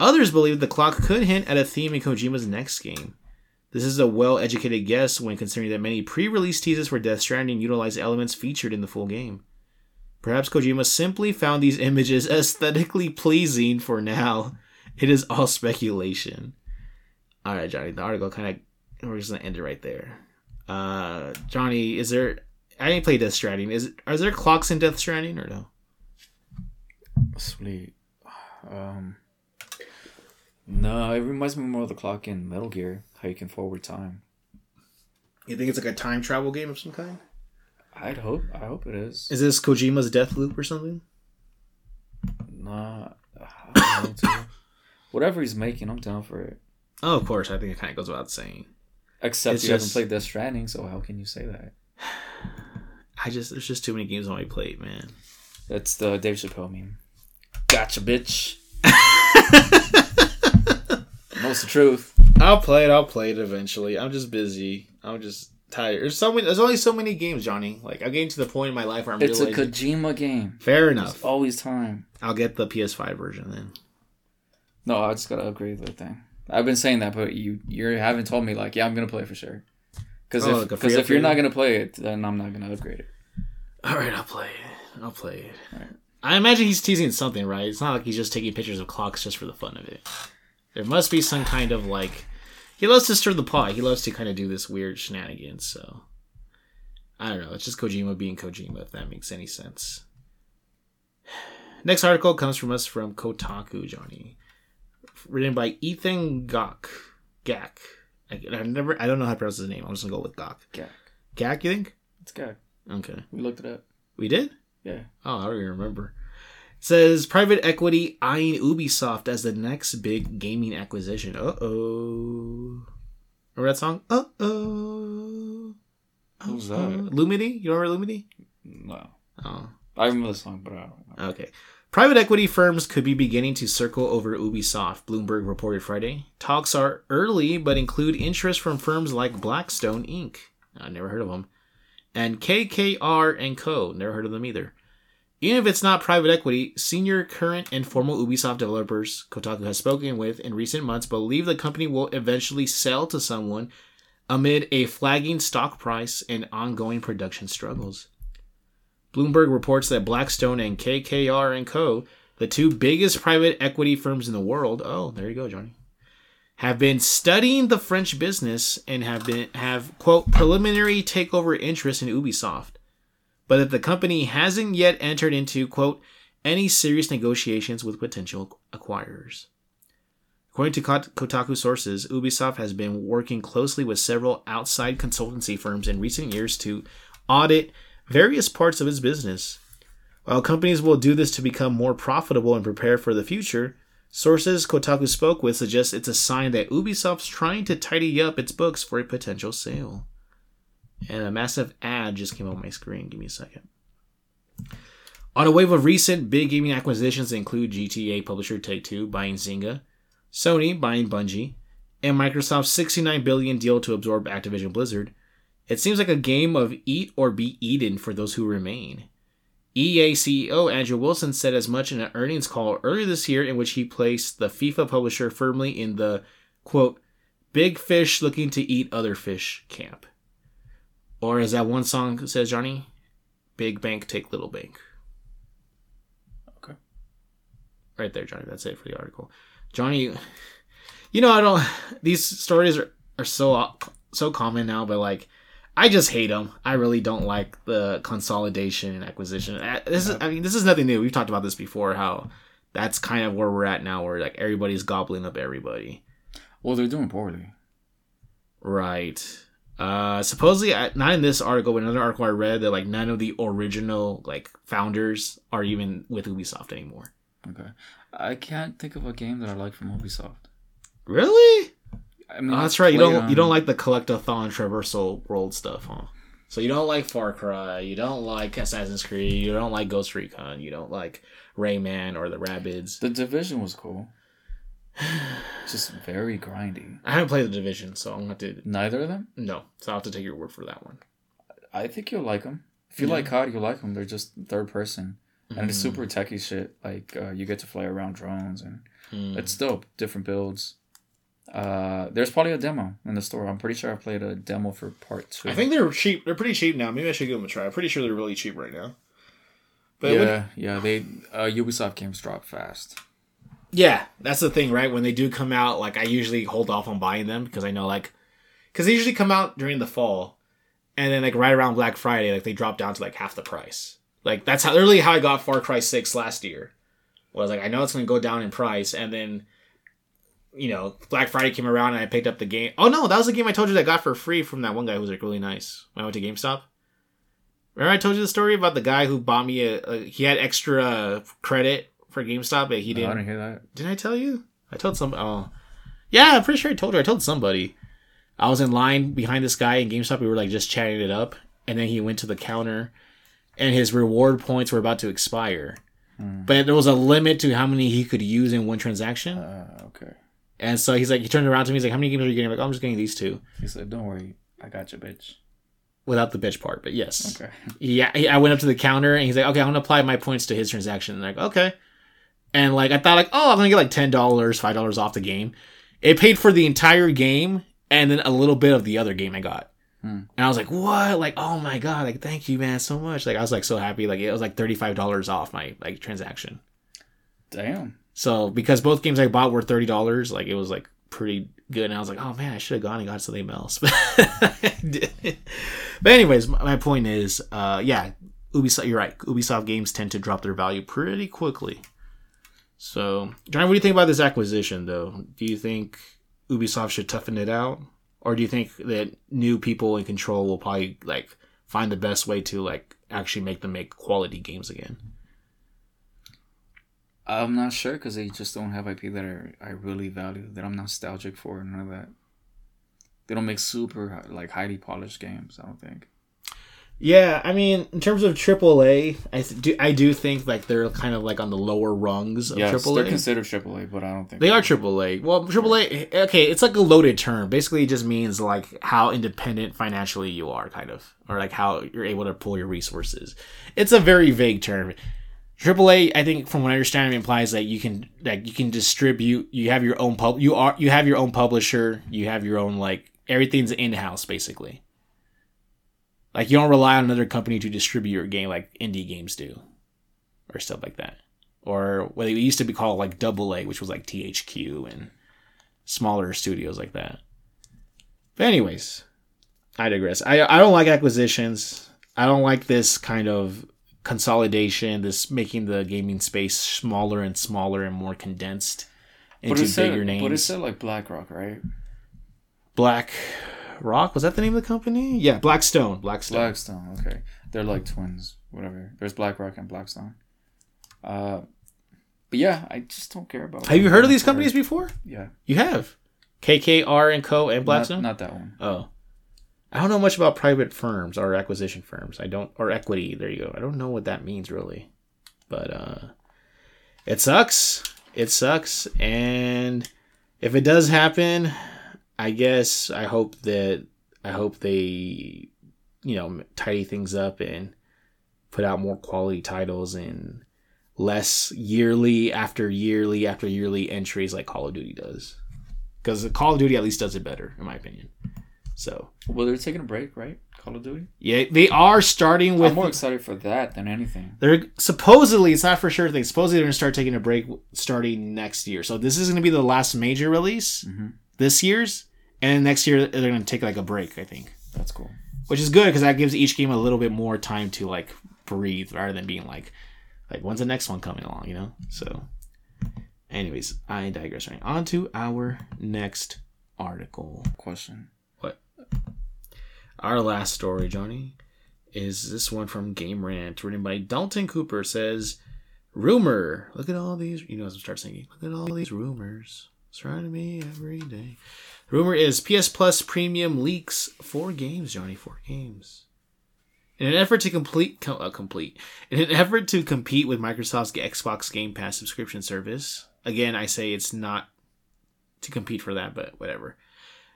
Others believe the clock could hint at a theme in Kojima's next game. This is a well-educated guess when considering that many pre-release teases for Death Stranding utilize elements featured in the full game. Perhaps Kojima simply found these images aesthetically pleasing for now. It is all speculation. Alright, Johnny, the article we're just going to end it right there. Johnny, I didn't play Death Stranding. Are there clocks in Death Stranding or no? Sweet. No, it reminds me more of the clock in Metal Gear, how you can forward time. You think it's like a time travel game of some kind? I hope it is. Is this Kojima's Death Loop or something? Nah, I don't know. Whatever he's making, I'm down for it. Oh, of course. I think it kind of goes without saying. Except it's haven't played Death Stranding, so how can you say that? There's just too many games on my plate, man. That's the Dave Chappelle meme. Gotcha, bitch. That's the truth. I'll play it eventually. I'm just busy. I'm just tired. There's only so many games, Johnny. Like, I'm getting to the point in my life where I'm realizing... It's a Kojima game. Fair enough. There's always time. I'll get the PS5 version then. No, I just gotta upgrade the thing. I've been saying that, but you haven't told me, like, yeah, I'm gonna play it for sure. Because if you're not gonna play it, then I'm not gonna upgrade it. Alright, I'll play it. All right. I imagine he's teasing something, right? It's not like he's just taking pictures of clocks just for the fun of it. There must be some kind of, like... He loves to stir the pot. He loves to kind of do this weird shenanigans, so... I don't know. It's just Kojima being Kojima, if that makes any sense. Next article comes from us from Kotaku, Johnny. Written by Ethan Gak. I don't know how to pronounce his name. I'm just going to go with Gak. Gak, you think? It's Gak. Okay. We looked it up. We did? Yeah. Oh, I don't even remember. It says, private equity eyeing Ubisoft as the next big gaming acquisition. Uh-oh. Remember that song? Uh-oh. Who's that? Lumity? You remember Lumity? No. Oh. I remember the song, but I don't remember. Okay. Private equity firms could be beginning to circle over Ubisoft, Bloomberg reported Friday. Talks are early, but include interest from firms like Blackstone Inc. I never heard of them. And KKR & Co. Never heard of them either. Even if it's not private equity, senior, current, and former Ubisoft developers Kotaku has spoken with in recent months believe the company will eventually sell to someone amid a flagging stock price and ongoing production struggles. Bloomberg reports that Blackstone and KKR & Co., the two biggest private equity firms in the world, oh, there you go, Johnny, have been studying the French business and have quote, preliminary takeover interest in Ubisoft, but that the company hasn't yet entered into, quote, any serious negotiations with potential acquirers. According to Kotaku sources, Ubisoft has been working closely with several outside consultancy firms in recent years to audit various parts of its business. While companies will do this to become more profitable and prepare for the future, sources Kotaku spoke with suggest it's a sign that Ubisoft's trying to tidy up its books for a potential sale. And a massive ad just came on my screen. Give me a second. On a wave of recent big gaming acquisitions that include GTA publisher Take-Two buying Zynga, Sony buying Bungie, and Microsoft's $69 billion deal to absorb Activision Blizzard, it seems like a game of eat or be eaten for those who remain. EA CEO Andrew Wilson said as much in an earnings call earlier this year in which he placed the FIFA publisher firmly in the, quote, big fish looking to eat other fish camp. Or as that one song says, Johnny, big bank take little bank. Okay. Right there, Johnny. That's it for the article. Johnny, you know, I don't... These stories are so common now, but like... I just hate them. I really don't like the consolidation and acquisition. This is nothing new. We've talked about this before, how that's kind of where we're at now, where like everybody's gobbling up everybody. Well, they're doing poorly. Right. Supposedly, not in this article, but another article I read, that like none of the original like founders are even with Ubisoft anymore. Okay. I can't think of a game that I like from Ubisoft. Really? I mean, oh, that's right. You don't like the collect-a-thon traversal world stuff, huh? So you don't like Far Cry, you don't like Assassin's Creed, you don't like Ghost Recon, you don't like Rayman or the Rabbids. The Division was cool. Just very grindy. I haven't played the Division, so I'm gonna have to. Neither of them? No, so I'll have to take your word for that one. I think you'll like them. If you like COD, you'll like them. They're just third person, and it's super techie shit. Like you get to fly around drones, and it's dope. Different builds. There's probably a demo in the store. I'm pretty sure I played a demo for part 2. I think they're cheap. They're pretty cheap now. Maybe I should give them a try. I'm pretty sure they're really cheap right now. But yeah. They Ubisoft games drop fast. Yeah, that's the thing, right? When they do come out, like I usually hold off on buying them because I know, like, because they usually come out during the fall, and then like right around Black Friday, like they drop down to like half the price. Like that's how literally how I got Far Cry 6 last year. Was like I know it's gonna go down in price, and then. You know, Black Friday came around and I picked up the game. Oh, no, that was the game I told you that I got for free from that one guy who was, like, really nice when I went to GameStop. Remember I told you the story about the guy who bought me he had extra credit for GameStop, but he didn't... I didn't hear that. Did I tell you? I told somebody... Oh. Yeah, I'm pretty sure I told you. I told somebody. I was in line behind this guy in GameStop. We were, like, just chatting it up. And then he went to the counter, and his reward points were about to expire. But there was a limit to how many he could use in one transaction. Okay. And so he's like, he turned around to me. He's like, how many games are you getting? I'm like, oh, I'm just getting these two. He said, don't worry. I got you, bitch. Without the bitch part, but yes. Okay. Yeah, I went up to the counter and he's like, okay, I'm going to apply my points to his transaction. And I'm like, okay. And like, I thought like, oh, I'm going to get like $10, $5 off the game. It paid for the entire game and then a little bit of the other game I got. And I was like, what? Like, oh my God. Like, thank you, man, so much. Like, I was like so happy. Like, it was like $35 off my like transaction. Damn. So, because both games I bought were $30, like, it was, like, pretty good. And I was like, oh, man, I should have gone and got something else. But anyways, my point is, yeah, Ubisoft, you're right. Ubisoft games tend to drop their value pretty quickly. So, John, what do you think about this acquisition, though? Do you think Ubisoft should toughen it out? Or do you think that new people in control will probably, like, find the best way to, like, actually make them make quality games again? I'm not sure because they just don't have IP that I really value, that I'm nostalgic for, none of that. They don't make super, like, highly polished games, I don't think. Yeah, I mean, in terms of AAA, I do think, like, they're kind of, like, on the lower rungs of AAA. Yes, they're considered AAA, but I don't think... They are AAA. Well, AAA, okay, it's like a loaded term. Basically, it just means, like, how independent financially you are, kind of. Or, like, how you're able to pull your resources. It's a very vague term. AAA, I think, from what I understand, implies that you can distribute. You have your own you have your own publisher. You have your own, like, everything's in house basically. Like, you don't rely on another company to distribute your game like indie games do, or stuff like that, or what they used to be called like AA, which was like THQ and smaller studios like that. But anyways, I digress. I don't like acquisitions. I don't like this kind of consolidation, this making the gaming space smaller and smaller and more condensed into bigger names. But it said like BlackRock, right? BlackRock? Was that the name of the company? Yeah, Blackstone. Okay. They're like twins, whatever. There's BlackRock and Blackstone. But yeah, I just don't care about... Have you heard of these companies before? Yeah. You have? KKR and Co. and Blackstone? Not that one. Oh. I don't know much about private firms or acquisition firms. Or equity. There you go. I don't know what that means really, but it sucks. It sucks. And if it does happen, I guess I hope they, you know, tidy things up and put out more quality titles and less yearly after yearly entries like Call of Duty does, because Call of Duty at least does it better in my opinion. So, well, they're taking a break, right? Call of Duty? Yeah, they are starting with... I'm more excited for that than anything. They're supposedly, it's not for sure thing, supposedly they're going to start taking a break starting next year. So this is going to be the last major release, this year's, and next year they're going to take like a break, I think. That's cool. Which is good because that gives each game a little bit more time to like breathe rather than being like when's the next one coming along, you know? So, anyways, I digress. Right, on to our next article. Question. Our last story, Johnny, is this one from Game Rant, written by Dalton Cooper. Says, rumor. Look at all these. You know, as I start singing, look at all these rumors surrounding me every day. Rumor is PS Plus Premium leaks 4 games, Johnny. 4 games. In an effort to compete with Microsoft's Xbox Game Pass subscription service. Again, I say it's not to compete for that, but whatever.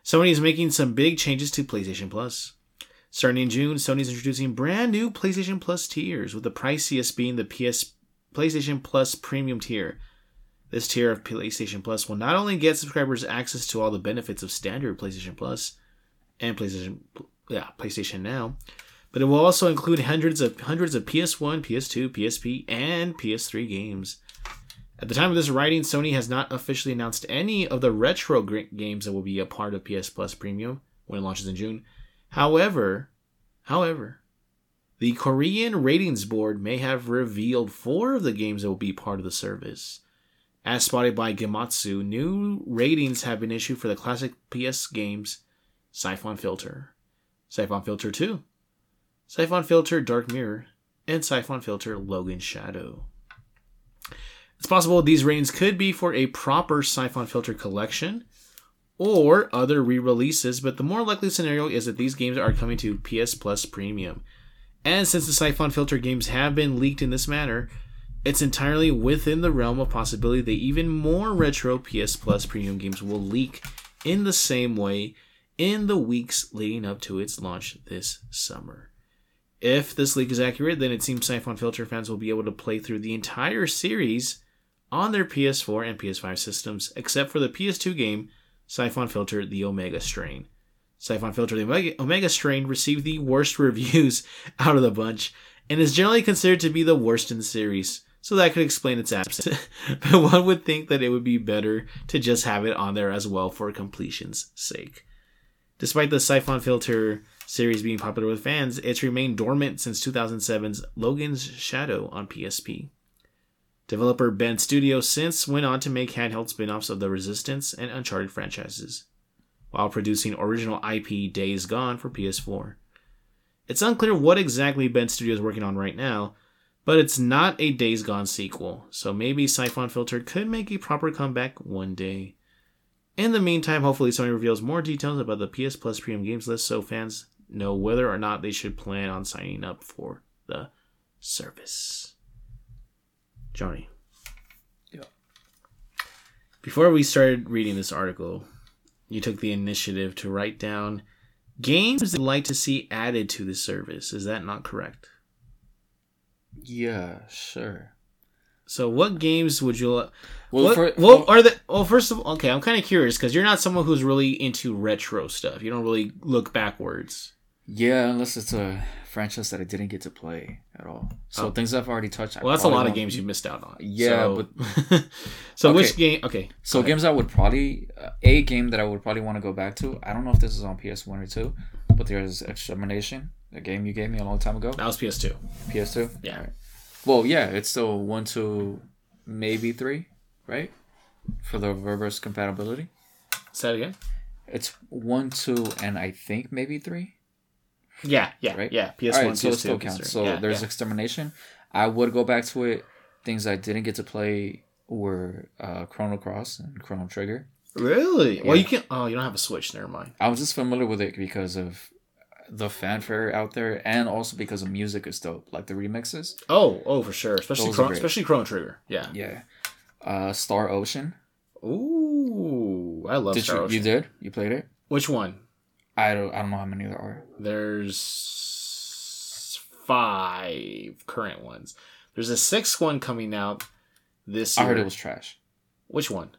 Sony is making some big changes to PlayStation Plus. Starting in June, Sony is introducing brand new PlayStation Plus tiers, with the priciest being the PlayStation Plus Premium tier. This tier of PlayStation Plus will not only get subscribers access to all the benefits of standard PlayStation Plus and PlayStation Now, but it will also include hundreds of PS1, PS2, PSP, and PS3 games. At the time of this writing, Sony has not officially announced any of the retro games that will be a part of PS Plus Premium when it launches in June. However, the Korean ratings board may have revealed 4 of the games that will be part of the service. As spotted by Gematsu, new ratings have been issued for the classic PS games Siphon Filter, Siphon Filter 2, Siphon Filter Dark Mirror, and Siphon Filter Logan's Shadow. It's possible these ratings could be for a proper Siphon Filter collection or other re-releases, but the more likely scenario is that these games are coming to PS Plus Premium. And since the Siphon Filter games have been leaked in this manner, It's entirely within the realm of possibility that even more retro PS Plus Premium games will leak in the same way in the weeks leading up to its launch this summer. If this leak is accurate, then it seems Siphon Filter fans will be able to play through the entire series on their PS4 and PS5 systems, except for the PS2 game, Siphon Filter: The Omega Strain. Siphon Filter: The Omega Strain received the worst reviews out of the bunch, and is generally considered to be the worst in the series, so that could explain its absence. But one would think that it would be better to just have it on there as well for completion's sake. Despite the Siphon Filter series being popular with fans, it's remained dormant since 2007's Logan's Shadow on PSP. Developer Bend Studio since went on to make handheld spin-offs of the Resistance and Uncharted franchises, while producing original IP Days Gone for PS4. It's unclear what exactly Bend Studio is working on right now, but it's not a Days Gone sequel, so maybe Siphon Filter could make a proper comeback one day. In the meantime, hopefully Sony reveals more details about the PS Plus Premium games list so fans know whether or not they should plan on signing up for the service. Johnny. Yeah. Before we started reading this article, you took the initiative to write down games you'd like to see added to the service. Is that not correct? Yeah, sure. So what games would you... first of all... Okay, I'm kind of curious because you're not someone who's really into retro stuff. You don't really look backwards. Yeah, unless it's a franchise that I didn't get to play at all. So things I've already touched... Well, that's a lot of games you missed out on. Yeah, so, but... so okay. Which game... Okay. So games I would probably... a game that I would probably want to go back to. I don't know if this is on PS1 or 2, but there's Extermination, a game you gave me a long time ago. That was PS2. PS2? Yeah. All right. Well, yeah, it's still 1, 2, maybe 3, right? For the reverse compatibility. Say that again? It's 1, 2, and I think maybe 3. Yeah, right? Yeah. PS1, all right, so PS2, it still counts. So yeah, there's Extermination. I would go back to it. Things I didn't get to play were Chrono Cross and Chrono Trigger. Really? Yeah. Well, you can't... Oh, you don't have a Switch. Never mind. I was just familiar with it because of the fanfare out there, and also because the music is dope, like the remixes. Oh, for sure, especially Chrono Trigger. Yeah. Star Ocean. Ooh, I love Star Ocean. You did? You played it? Which one? I don't know how many there are. There's 5 current ones. There's a 6th one coming out this year. I heard it was trash. Which one?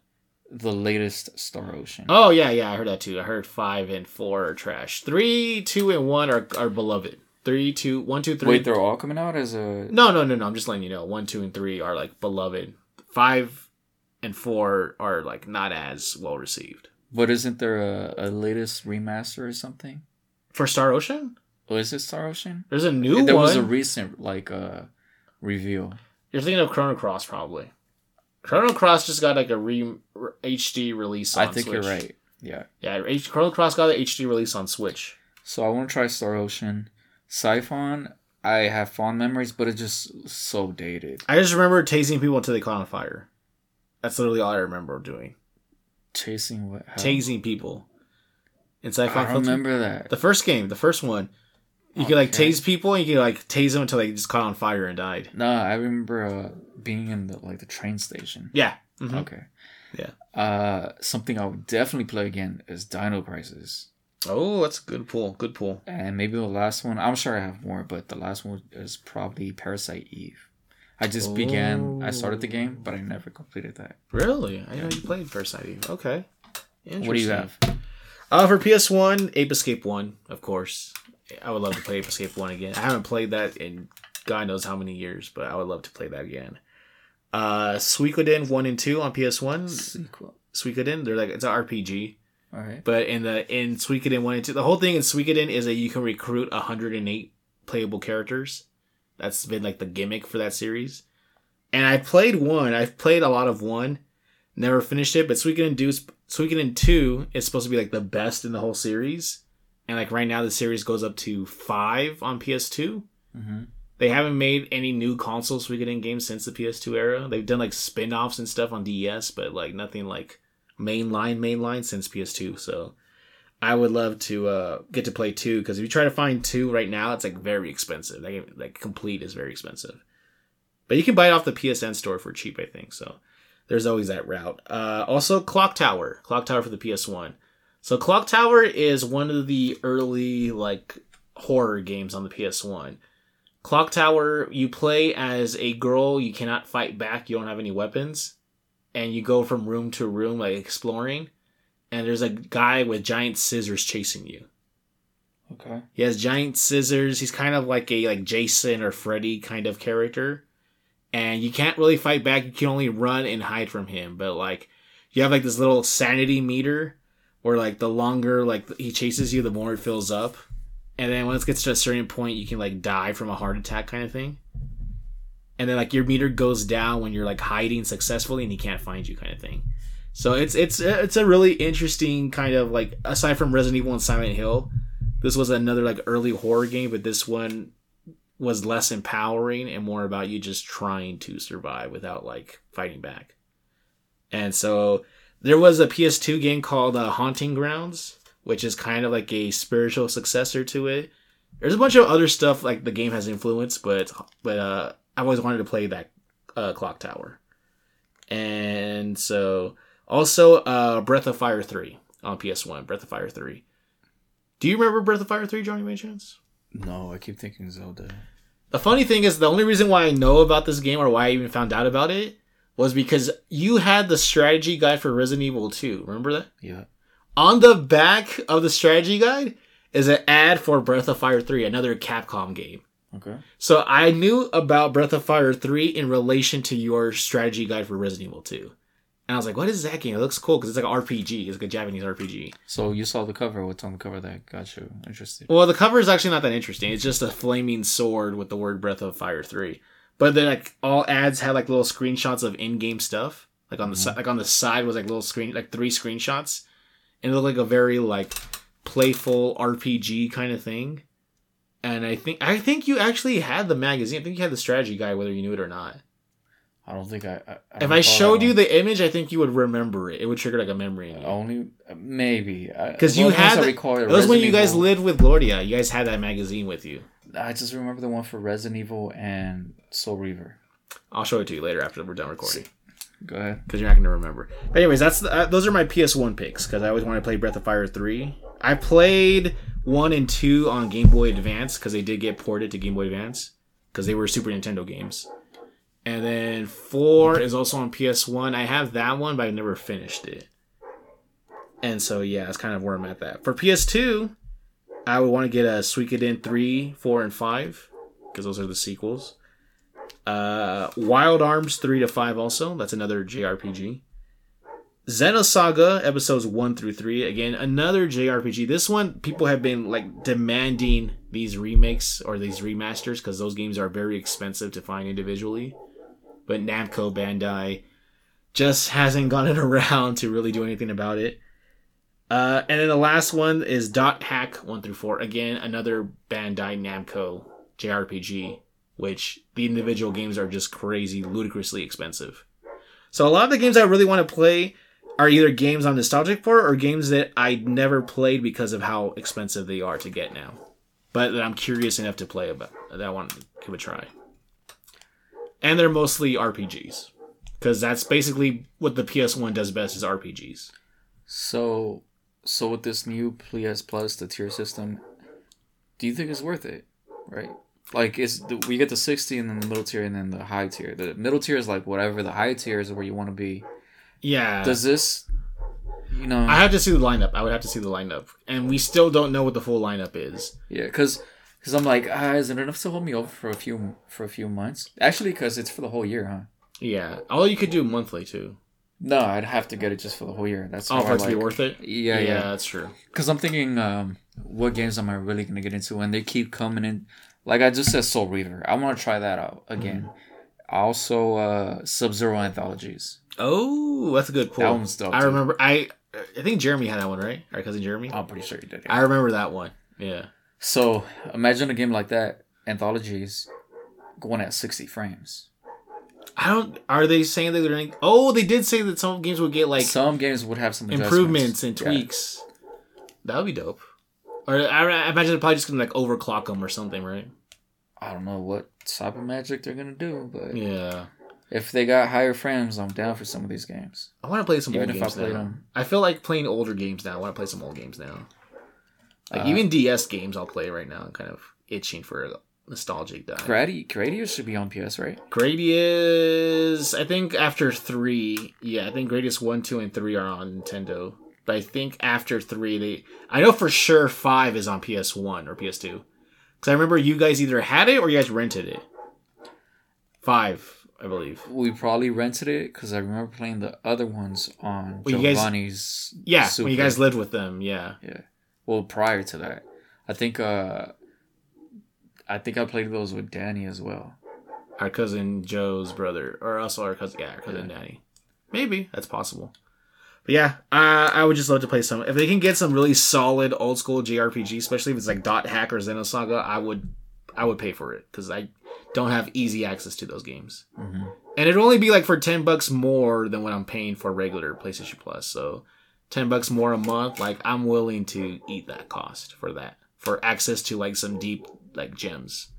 The latest Star Ocean. Oh, yeah, I heard that too. I heard 5 and 4 are trash. 3, 2, and 1 are beloved. 3, 2, 1, 2, 3. Wait, they're all coming out as a... No. I'm just letting you know. 1, 2, and 3 are like beloved. 5 and 4 are like not as well received. But isn't there a latest remaster or something for Star Ocean? Oh, is it Star Ocean? There's a new one. There was a recent review. You're thinking of Chrono Cross, probably. Chrono Cross just got like a HD release on Switch. I think you're right. Yeah. Chrono Cross got an HD release on Switch. So I want to try Star Ocean. Siphon, I have fond memories, but it's just so dated. I just remember tasing people until they caught on fire. That's literally all I remember doing. Tasing what? How? Tasing people. And Siphon, I remember that. The first one. You could tase people, and you could tase them until they just caught on fire and died. Nah, I remember being in the train station. Yeah. Mm-hmm. Okay. Yeah. Something I would definitely play again is Dino Crisis. Oh, that's a good pull. And maybe the last one. I'm sure I have more, but the last one is probably Parasite Eve. I just I started the game, but I never completed that. Really? I know you played Parasite Eve. Okay. Interesting. What do you have? For PS1, Ape Escape 1, of course. I would love to play Ape Escape 1 again. I haven't played that in God knows how many years, but I would love to play that again. Suikoden 1 and 2 on PS1. Suikoden, it's an RPG. All right. But in Suikoden 1 and 2, the whole thing in Suikoden is that you can recruit 108 playable characters. That's been the gimmick for that series. And I played 1. I've played a lot of 1. Never finished it, but Suikoden 2 is supposed to be the best in the whole series. And right now, the series goes up to 5 on PS2. Mm-hmm. They haven't made any new consoles we get in games since the PS2 era. They've done spin-offs and stuff on DS, but nothing mainline since PS2. So I would love to get to play 2, because if you try to find 2 right now, it's very expensive. That game, complete is very expensive. But you can buy it off the PSN store for cheap, I think. So there's always that route. Also, Clock Tower. Clock Tower for the PS1. So Clock Tower is one of the early, like, horror games on the PS1. Clock Tower, you play as a girl. You cannot fight back. You don't have any weapons. And you go from room to room, like, exploring. And there's a guy with giant scissors chasing you. Okay. He has giant scissors. He's kind of like a Jason or Freddy kind of character. And you can't really fight back. You can only run and hide from him. But, like, you have, like, this little sanity meter where, like, the longer, like, he chases you, the more it fills up. And then once it gets to a certain point, you can, like, die from a heart attack kind of thing. And then, like, your meter goes down when you're, like, hiding successfully and he can't find you kind of thing. So it's a really interesting kind of, like, aside from Resident Evil and Silent Hill, this was another, like, early horror game, but this one was less empowering and more about you just trying to survive without, like, fighting back. And so there was a PS2 game called Haunting Grounds, which is kind of like a spiritual successor to it. There's a bunch of other stuff, like, the game has influence, but I've always wanted to play that Clock Tower. And so also Breath of Fire 3 on PS1. Breath of Fire 3. Do you remember Breath of Fire 3, Johnny, by chance? No, I keep thinking Zelda. The funny thing is, the only reason why I know about this game or why I even found out about it was because you had the strategy guide for Resident Evil 2. Remember that? Yeah. On the back of the strategy guide is an ad for Breath of Fire 3, another Capcom game. Okay. So I knew about Breath of Fire 3 in relation to your strategy guide for Resident Evil 2. And I was like, what is that game? It looks cool because it's like an RPG. It's like a Japanese RPG. So you saw the cover. What's on the cover that got you interested? Well, the cover is actually not that interesting. It's just a flaming sword with the word Breath of Fire 3. But then, like, all ads had, like, little screenshots of in-game stuff. Like, on the on the side was, like, little screen, like, 3 screenshots. And it looked like a very, like, playful RPG kind of thing. And I think you actually had the magazine. I think you had the strategy guide, whether you knew it or not. I don't think I if I showed you the image, I think you would remember it. It would trigger, like, a memory in you. Only maybe because you had the, that was when you guys lived with Gloria. You guys had that magazine with you. I just remember the one for Resident Evil and Soul Reaver. I'll show it to you later after we're done recording. Go ahead, because you're not going to remember. But anyways, that's those are my PS1 picks because I always wanted to play Breath of Fire 3. I played 1 and 2 on Game Boy Advance because they did get ported to Game Boy Advance because they were Super Nintendo games. And then 4 is also on PS1. I have that one, but I've never finished it. And so, yeah, that's kind of where I'm at that. For PS2, I would want to get a Suikoden 3, 4, and 5, because those are the sequels. Wild Arms 3 to 5 also. That's another JRPG. Xenosaga episodes 1 through 3. Again, another JRPG. This one, people have been, like, demanding these remakes or these remasters because those games are very expensive to find individually. But Namco Bandai just hasn't gotten around to really do anything about it. And then the last one is Dot Hack 1 through 4. Again, another Bandai Namco JRPG, which the individual games are just crazy, ludicrously expensive. So a lot of the games I really want to play are either games I'm nostalgic for or games that I never played because of how expensive they are to get now. But that I'm curious enough to play about, that I want to give a try. And they're mostly RPGs, because that's basically what the PS1 does best is RPGs. So with this new PS Plus, the tier system, do you think it's worth it? Right? Like, we get the 60 and then the middle tier and then the high tier. The middle tier is like whatever. The high tier is where you want to be. Yeah. Does this, you know... I have to see the lineup. I would have to see the lineup. And we still don't know what the full lineup is. Yeah, because I'm like, is it enough to hold me over for a few months? Actually, because it's for the whole year, huh? Yeah. Although you could do monthly, too. No, I'd have to get it just for the whole year. That's for it to be worth it? Yeah, that's true. Because I'm thinking, what games am I really going to get into? And they keep coming in. Like I just said, Soul Reaver. I want to try that out again. Mm-hmm. Also, Sub-Zero Anthologies. Oh, that's a good pull. That one's dope. I remember. I think Jeremy had that one, right? Our cousin Jeremy. I'm pretty sure he did. Yeah. I remember that one. Yeah. So imagine a game like that, Anthologies, going at 60 frames. Are they saying that they're? Oh, they did say that some games would get like some games would have some improvements and tweaks. Yeah. That would be dope. Or I imagine they're probably just going to like overclock them or something, right? I don't know what cyber magic they're gonna do, but yeah, if they got higher frames, I'm down for some of these games. I want to play some old games now. I feel like playing older games now. I want to play some old games now. Like even DS games, I'll play right now. I'm kind of itching for a nostalgic dive. Gradius should be on PS, right? Gradius, I think after 3, yeah, I think Gradius 1, 2, and 3 are on Nintendo. But I think after 3, I know for sure 5 is on PS1 or PS2. Because I remember you guys either had it or you guys rented it. 5, I believe. We probably rented it because I remember playing the other ones on Giovanni's. Yeah, Super. When you guys lived with them, yeah. Yeah. Well, prior to that. I think I played those with Danny as well. Our cousin Joe's brother. Or also our cousin Danny. Maybe. That's possible. But yeah, I would just love to play some. If they can get some really solid old school JRPG, especially if it's like Dot Hack or Xenosaga, I would pay for it because I don't have easy access to those games. Mm-hmm. And it'd only be like for $10 more than what I'm paying for regular PlayStation Plus. So $10 more a month, like I'm willing to eat that cost for that, for access to like some deep like gems.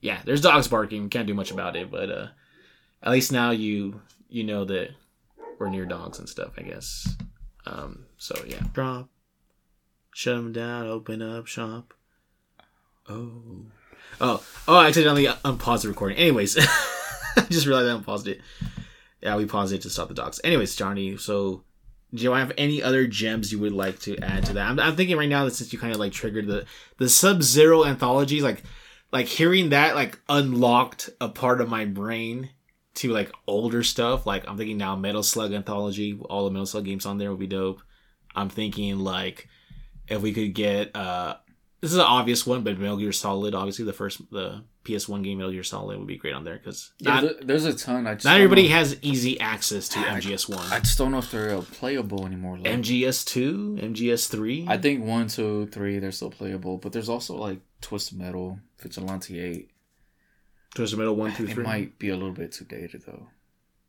Yeah, there's dogs barking. Can't do much about it, but at least now you know that. Or near dogs and stuff, I guess. So, yeah. Drop. Shut them down. Open up shop. Oh, I accidentally unpaused the recording. Anyways. I just realized I unpaused it. Yeah, we paused it to stop the dogs. Anyways, Johnny, so do you have any other gems you would like to add to that? I'm thinking right now that since you kind of like triggered the Sub-Zero anthologies, like hearing that like unlocked a part of my brain to like older stuff. Like I'm thinking now Metal Slug anthology, all the Metal Slug games on there would be dope. I'm thinking like if we could get this is an obvious one, but Metal Gear Solid, obviously the PS1 game Metal Gear Solid would be great on there because there's a ton. Not everybody has easy access to MGS1. I just don't know if they're playable anymore. Like, MGS2, MGS3. I think 1, 2, 3 they're still playable, but there's also like Twisted Metal, Vigilante 8. Towards the middle, 1, 2, 3. It might be a little bit too dated, though.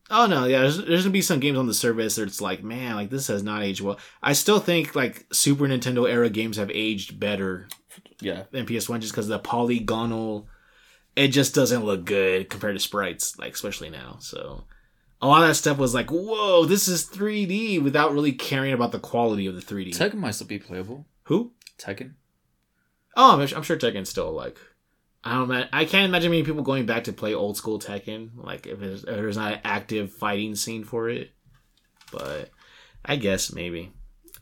Oh, no, yeah. There's gonna be some games on the service that it's like, man, like, this has not aged well. I still think, like, Super Nintendo-era games have aged better than PS1 just because the polygonal... It just doesn't look good compared to sprites, like, especially now. So, a lot of that stuff was like, whoa, this is 3D without really caring about the quality of the 3D. Tekken might still be playable. Who? Tekken. Oh, I'm sure Tekken's still, like... I can't imagine many people going back to play old school Tekken. Like, if there's not an active fighting scene for it. But I guess maybe.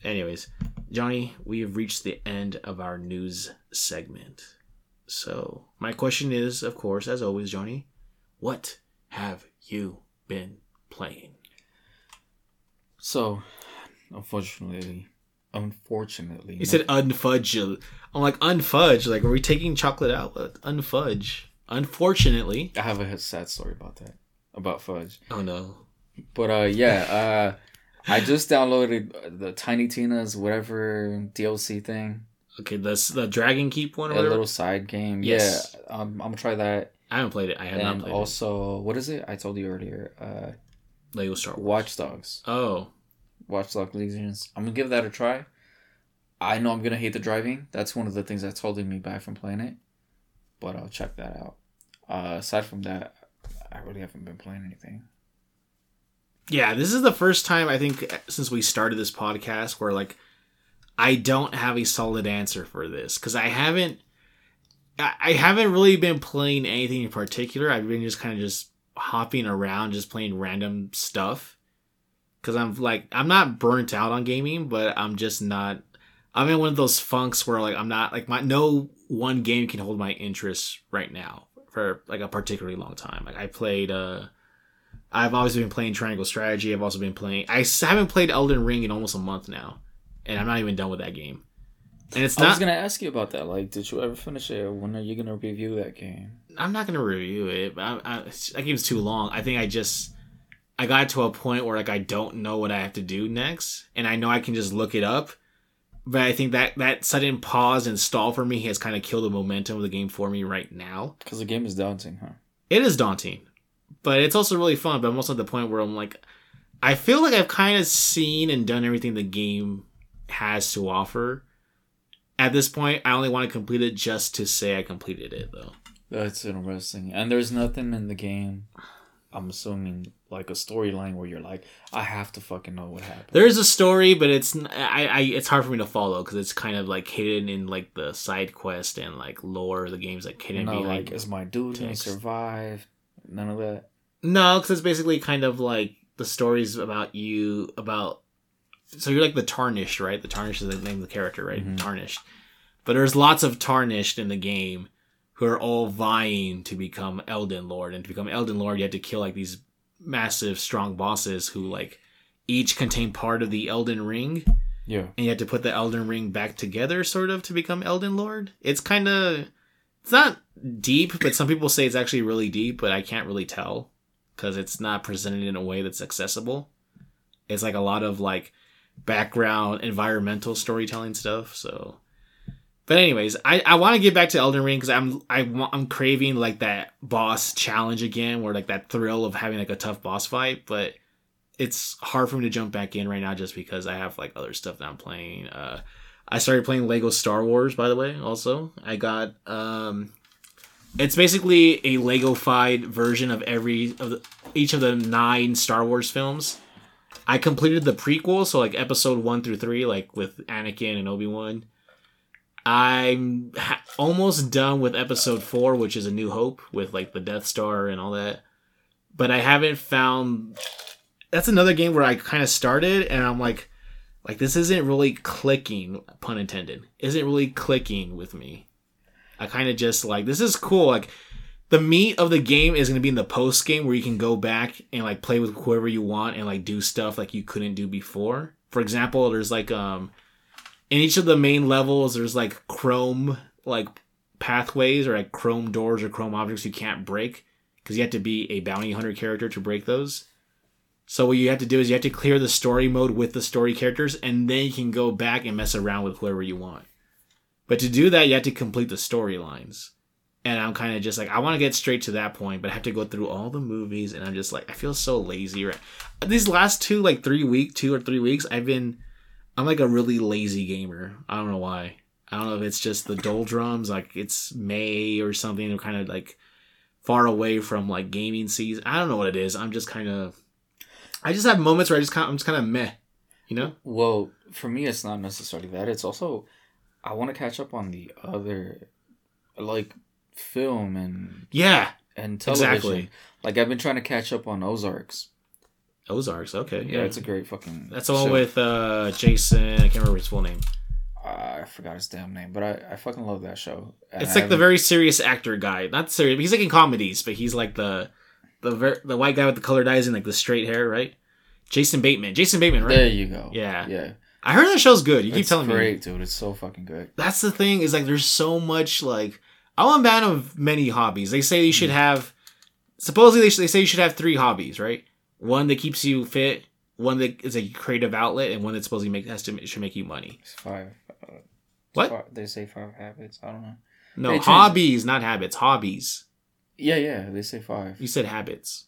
Anyways, Johnny, we have reached the end of our news segment. So, my question is, of course, as always, Johnny, what have you been playing? So, Unfortunately. You said unfudge. I'm like, unfudge? Like, are we taking chocolate out? Unfudge. Unfortunately. I have a sad story about that. About fudge. Oh, no. But, I just downloaded the Tiny Tina's whatever DLC thing. Okay, that's the Dragon Keep one or whatever? A little side game. Yes. Yeah, I'm going to try that. I haven't played it. And also, what is it? I told you earlier. Lego Star Wars. Watch Dogs. Oh. Watch Dogs Legions. I'm going to give that a try. I know I'm going to hate the driving. That's one of the things that's holding me back from playing it. But I'll check that out. Aside from that, I really haven't been playing anything. Yeah, this is the first time, I think, since we started this podcast where, like, I don't have a solid answer for this. Because I haven't really been playing anything in particular. I've been just kind of just hopping around, just playing random stuff. Because I'm not burnt out on gaming, but I'm just not... I'm in one of those funks where, like, I'm not... Like, no one game can hold my interest right now for, like, a particularly long time. Like, I played... I've always been playing Triangle Strategy. I've also been playing... I haven't played Elden Ring in almost a month now. And I'm not even done with that game. And it's not... I was going to ask you about that. Like, did you ever finish it? When are you going to review that game? I'm not going to review it. But that game's too long. I think I just... I got to a point where, like, I don't know what I have to do next. And I know I can just look it up. But I think that sudden pause and stall for me has kind of killed the momentum of the game for me right now. Because the game is daunting, huh? It is daunting. But it's also really fun. But I'm also at the point where I'm like... I feel like I've kind of seen and done everything the game has to offer. At this point, I only want to complete it just to say I completed it, though. That's interesting. And there's nothing in the game, I'm assuming, like a storyline where you're like, I have to fucking know what happened. There is a story, but it's hard for me to follow because it's kind of like hidden in like the side quest and like lore of the game's like hidden. No, like is my dude gonna survive? None of that. No, because it's basically kind of like the stories about you about. So you're like the Tarnished, right? The Tarnished is the name of the character, right? Mm-hmm. Tarnished. But there's lots of Tarnished in the game who are all vying to become Elden Lord. And to become Elden Lord, you have to kill like these massive, strong bosses who like each contain part of the Elden Ring. Yeah. And you have to put the Elden Ring back together, sort of, to become Elden Lord. It's kind of... It's not deep, but some people say it's actually really deep, but I can't really tell because it's not presented in a way that's accessible. It's like a lot of like background, environmental storytelling stuff, so... But anyways, I want to get back to Elden Ring because I'm craving like that boss challenge again, where like that thrill of having like a tough boss fight. But it's hard for me to jump back in right now just because I have like other stuff that I'm playing. I started playing Lego Star Wars, by the way. Also, I got it's basically a Lego-fied version of each of the 9 Star Wars films. I completed the prequel, so like episode 1 through 3, like with Anakin and Obi-Wan. I'm almost done with episode 4, which is A New Hope, with like the Death Star and all that. But I haven't found... That's another game where I kind of started and I'm like this isn't really clicking, pun intended. Isn't really clicking with me. I kind of just like, this is cool. Like the meat of the game is going to be in the post game where you can go back and like play with whoever you want and like do stuff like you couldn't do before. For example, there's like... In each of the main levels, there's like chrome like pathways or like chrome doors or chrome objects you can't break because you have to be a bounty hunter character to break those. So what you have to do is you have to clear the story mode with the story characters, and then you can go back and mess around with whoever you want. But to do that, you have to complete the storylines. And I'm kind of just like, I want to get straight to that point, but I have to go through all the movies, and I'm just like, I feel so lazy. These last 2 or 3 weeks, I'm like a really lazy gamer. I don't know why. I don't know if it's just the doldrums, like it's May or something. I'm kind of like far away from like gaming season. I don't know what it is. I'm just kind of... I just have moments where I'm just kind of meh, you know? Well, for me, it's not necessarily that. It's also, I want to catch up on the other, like, film and television. Exactly. Like, I've been trying to catch up on Ozarks, okay. Yeah, it's a great fucking... That's the one with Jason... I can't remember his full name. I forgot his damn name, but I fucking love that show. It's like the very serious actor guy. Not serious. He's like in comedies, but he's like the white guy with the colored eyes and like the straight hair, right? Jason Bateman, right? There you go. Yeah. I heard that show's good. It's great, dude. It's so fucking good. That's the thing is like there's so much like... I'm a man of many hobbies. They say you should have... Supposedly they say you should have 3 hobbies, right? One that keeps you fit, one that is a creative outlet, and one that's supposed to should make you money. It's 5. What? 5, they say 5 habits. I don't know. No, they hobbies, not habits. Hobbies. Yeah. They say 5. You said habits.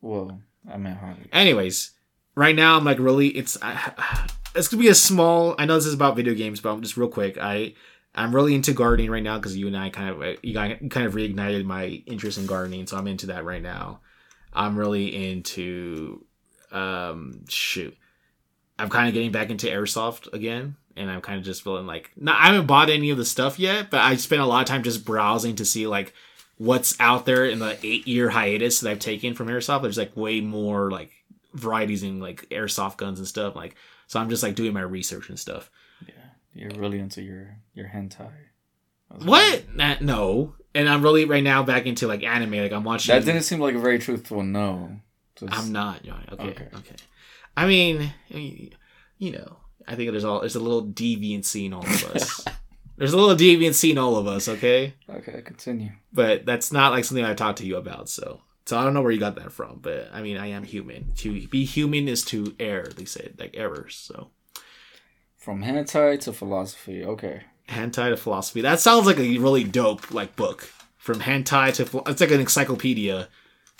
Well, I meant hobbies. Anyways, right now I'm like really... It's going to be a small... I know this is about video games, but I'm just real quick. I'm really into gardening right now because you and I kind of reignited my interest in gardening, so I'm into that right now. I'm really into, I'm kind of getting back into airsoft again, and I'm kind of just feeling like, I haven't bought any of the stuff yet, but I spent a lot of time just browsing to see like what's out there in the 8-year hiatus that I've taken from airsoft. There's like way more like varieties in like airsoft guns and stuff. Like, so I'm just like doing my research and stuff. Yeah. You're really into your hentai. What? No. And I'm really right now back into like anime. Like I'm watching. That didn't seem like a very truthful no. Just... I'm not. Okay. I mean, you know, I think there's a little deviancy in all of us. Okay. Okay. Continue. But that's not like something I talked to you about. So I don't know where you got that from. But I mean, I am human. To be human is to err. They said like errors. So. From hentai to philosophy. Okay. Hentai to philosophy. That sounds like a really dope like book. From hentai to... It's like an encyclopedia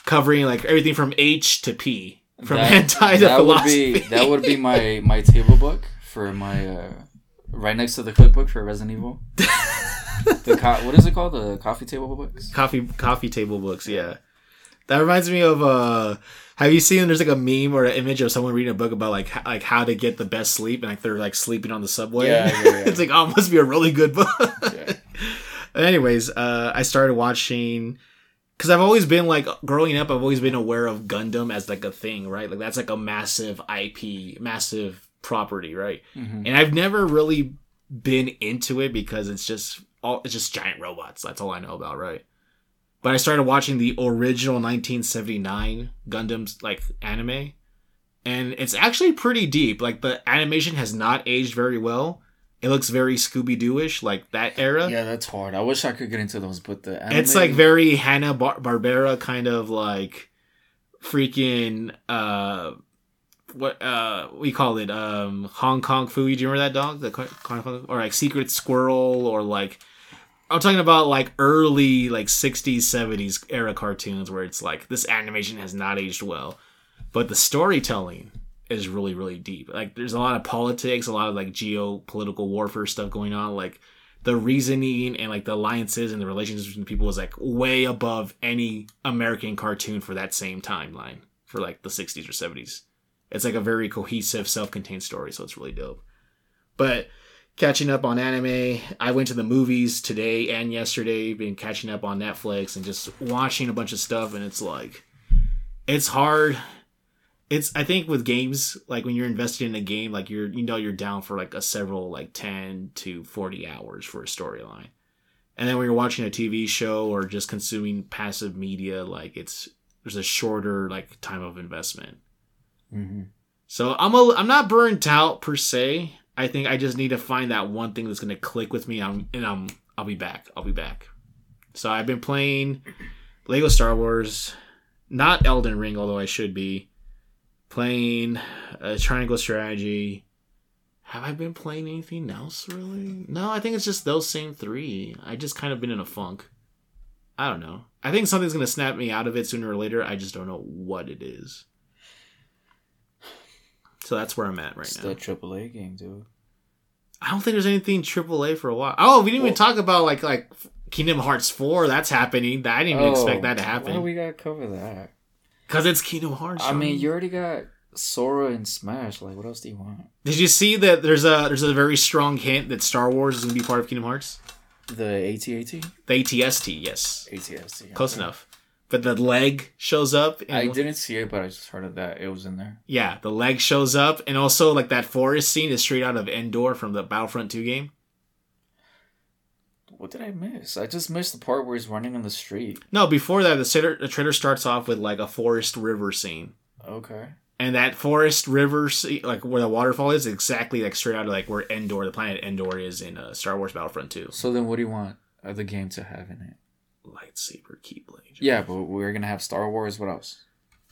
covering like everything from H to P. From hentai to philosophy. That would be my table book for my... right next to the cookbook for Resident Evil. What is it called? The coffee table books? Coffee table books, yeah. That reminds me of, have you seen there's like a meme or an image of someone reading a book about like how to get the best sleep, and like they're like sleeping on the subway? Yeah. It's like, oh, it must be a really good book. Yeah. Anyways, I started watching, because I've always been like, growing up, I've always been aware of Gundam as like a thing, right? Like that's like a massive IP, massive property, right? Mm-hmm. And I've never really been into it because it's just giant robots. That's all I know about, right? But I started watching the original 1979 Gundams like anime, and it's actually pretty deep. Like the animation has not aged very well. It looks very Scooby-Doo-ish, like that era. Yeah, that's hard. I wish I could get into those, but the anime... It's like very Hanna-Barbera kind of like freaking we call it Hong Kong Fooey. Do you remember that dog? The or like Secret Squirrel, or like, I'm talking about like early like 60s, 70s era cartoons where it's like this animation has not aged well, but the storytelling is really, really deep. Like there's a lot of politics, a lot of like geopolitical warfare stuff going on. Like the reasoning and like the alliances and the relationships between people is like way above any American cartoon for that same timeline, for like the 60s or 70s. It's like a very cohesive, self-contained story, so it's really dope. But catching up on anime, I went to the movies today and yesterday, been catching up on Netflix and just watching a bunch of stuff, and it's like, it's hard. It's, I think with games, like when you're invested in a game, like you're down for like a several like 10 to 40 hours for a storyline. And then when you're watching a TV show or just consuming passive media, like there's a shorter like time of investment. Mm-hmm. So I'm not burnt out per se. I think I just need to find that one thing that's going to click with me, I'll be back. So I've been playing Lego Star Wars, not Elden Ring, although I should be, playing Triangle Strategy. Have I been playing anything else, really? No, I think it's just those same three. I just kind of been in a funk. I don't know. I think something's going to snap me out of it sooner or later. I just don't know what it is. So that's where I'm at right now. It's that AAA game, dude. I don't think there's anything AAA for a while. Oh, we didn't even talk about like Kingdom Hearts 4. That's happening. I didn't even expect that to happen. Why do we gotta cover that? Because it's Kingdom Hearts. I mean, you already got Sora and Smash. Like, what else do you want? Did you see that there's a very strong hint that Star Wars is gonna be part of Kingdom Hearts? The AT-AT? The ATST, yes. ATST. Yeah. Close enough. But the leg shows up. I didn't see it, but I just heard of that. It was in there. Yeah, the leg shows up. And also, like, that forest scene is straight out of Endor from the Battlefront 2 game. What did I miss? I just missed the part where he's running on the street. No, before that, the trailer starts off with, like, a forest river scene. Okay. And that forest river scene, like, where the waterfall is, exactly, like, straight out of, like, where Endor, the planet Endor is in Star Wars Battlefront 2. So then what do you want the game to have in it? Lightsaber, Keyblade. Yeah, but we're gonna have Star Wars. What else?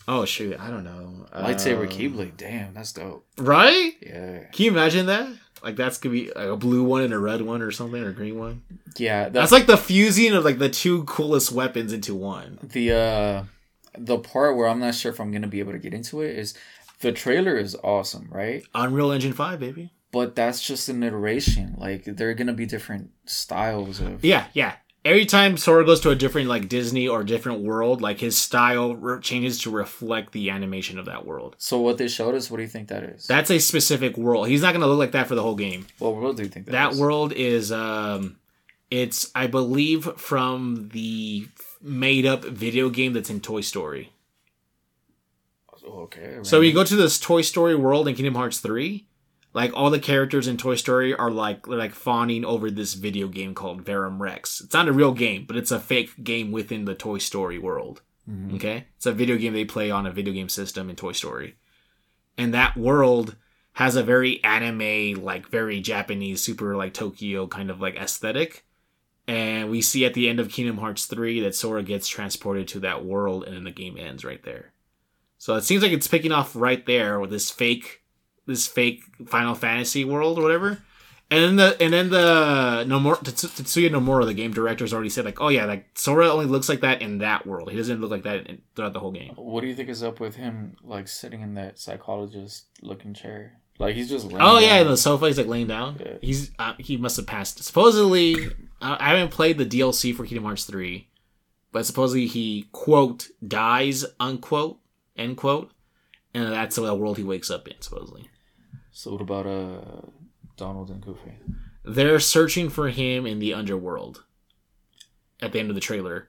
Oh shoot, I don't know. Lightsaber, Keyblade. Damn, that's dope. Right? Yeah. Can you imagine that? Like that's gonna be like a blue one and a red one or something, or a green one. Yeah, that's like the fusing of like the two coolest weapons into one. The part where I'm not sure if I'm gonna be able to get into it is the trailer is awesome, right? Unreal Engine 5, baby. But that's just an iteration. Like there are gonna be different styles of. Yeah. Every time Sora goes to a different, like, Disney or different world, like, his style changes to reflect the animation of that world. So what they showed us, what do you think that is? That's a specific world. He's not going to look like that for the whole game. What world do you think that is? That world is, it's, I believe, from the made-up video game that's in Toy Story. Okay. Right. So you go to this Toy Story world in Kingdom Hearts 3. Like, all the characters in Toy Story are, like fawning over this video game called Verum Rex. It's not a real game, but it's a fake game within the Toy Story world. Mm-hmm. Okay? It's a video game they play on a video game system in Toy Story. And that world has a very anime, like, very Japanese, super, like, Tokyo kind of, like, aesthetic. And we see at the end of Kingdom Hearts 3 that Sora gets transported to that world, and then the game ends right there. So it seems like it's picking off right there with this fake Final Fantasy world or whatever. And then the Tetsuya Nomura, the game director's already said, like, oh yeah, like Sora only looks like that in that world. He doesn't look like that throughout the whole game. What do you think is up with him, like, sitting in that psychologist looking chair? Like, he's just laying down. Yeah, the sofa, he's, like, laying down. Yeah. He's he must have passed. Supposedly, I haven't played the DLC for Kingdom Hearts 3, but supposedly he, quote, dies, unquote, end quote, and that's the world he wakes up in, supposedly. So what about Donald and Goofy? They're searching for him in the underworld at the end of the trailer.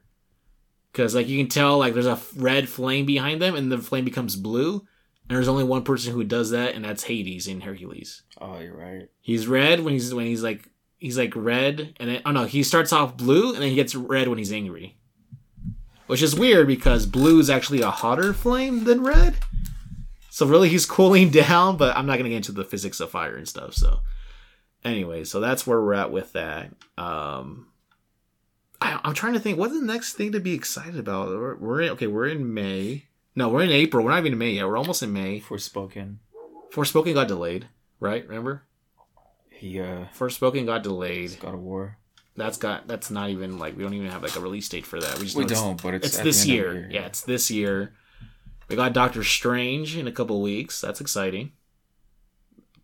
Because, like, you can tell, like, there's a red flame behind them, and the flame becomes blue. And there's only one person who does that, and that's Hades in Hercules. Oh, you're right. He's red when he's red, and then, he starts off blue, and then he gets red when he's angry. Which is weird, because blue is actually a hotter flame than red. So really, he's cooling down, but I'm not going to get into the physics of fire and stuff, so... Anyway, so that's where we're at with that. I'm trying to think, what's the next thing to be excited about? We're in May. No, we're in April. We're not even in May yet. We're almost in May. Forspoken got delayed, right? Remember? Forspoken got delayed. It's God of War. That's not even, like, we don't even have, like, a release date for that. It's this year. Yeah, it's this year. We got Doctor Strange in a couple weeks. That's exciting.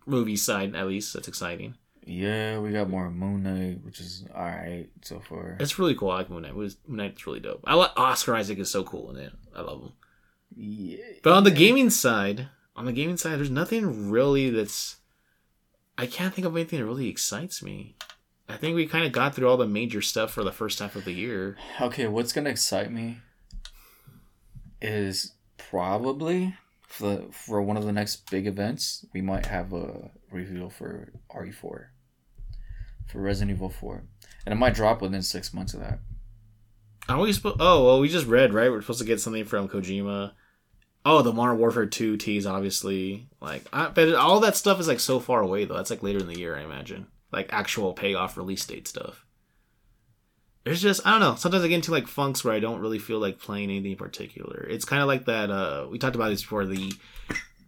Movie side, at least. That's exciting. Yeah, we got more Moon Knight, which is alright so far. It's really cool. I like Moon Knight. Moon Knight's really dope. I like Oscar Isaac is so cool in it. I love him. Yeah. But on the gaming side, there's nothing really that's... I can't think of anything that really excites me. I think we kind of got through all the major stuff for the first half of the year. Okay, what's going to excite me is probably... For one of the next big events, we might have a reveal for RE4, for Resident Evil 4, and it might drop within 6 months of that. We just read, right? We're supposed to get something from Kojima. Oh, the Modern Warfare 2 tease, obviously. But all that stuff is, like, so far away though. That's, like, later in the year, I imagine. Like, actual payoff release date stuff. There's just, I don't know, sometimes I get into, like, funks where I don't really feel like playing anything in particular. It's kind of like that, we talked about this before, the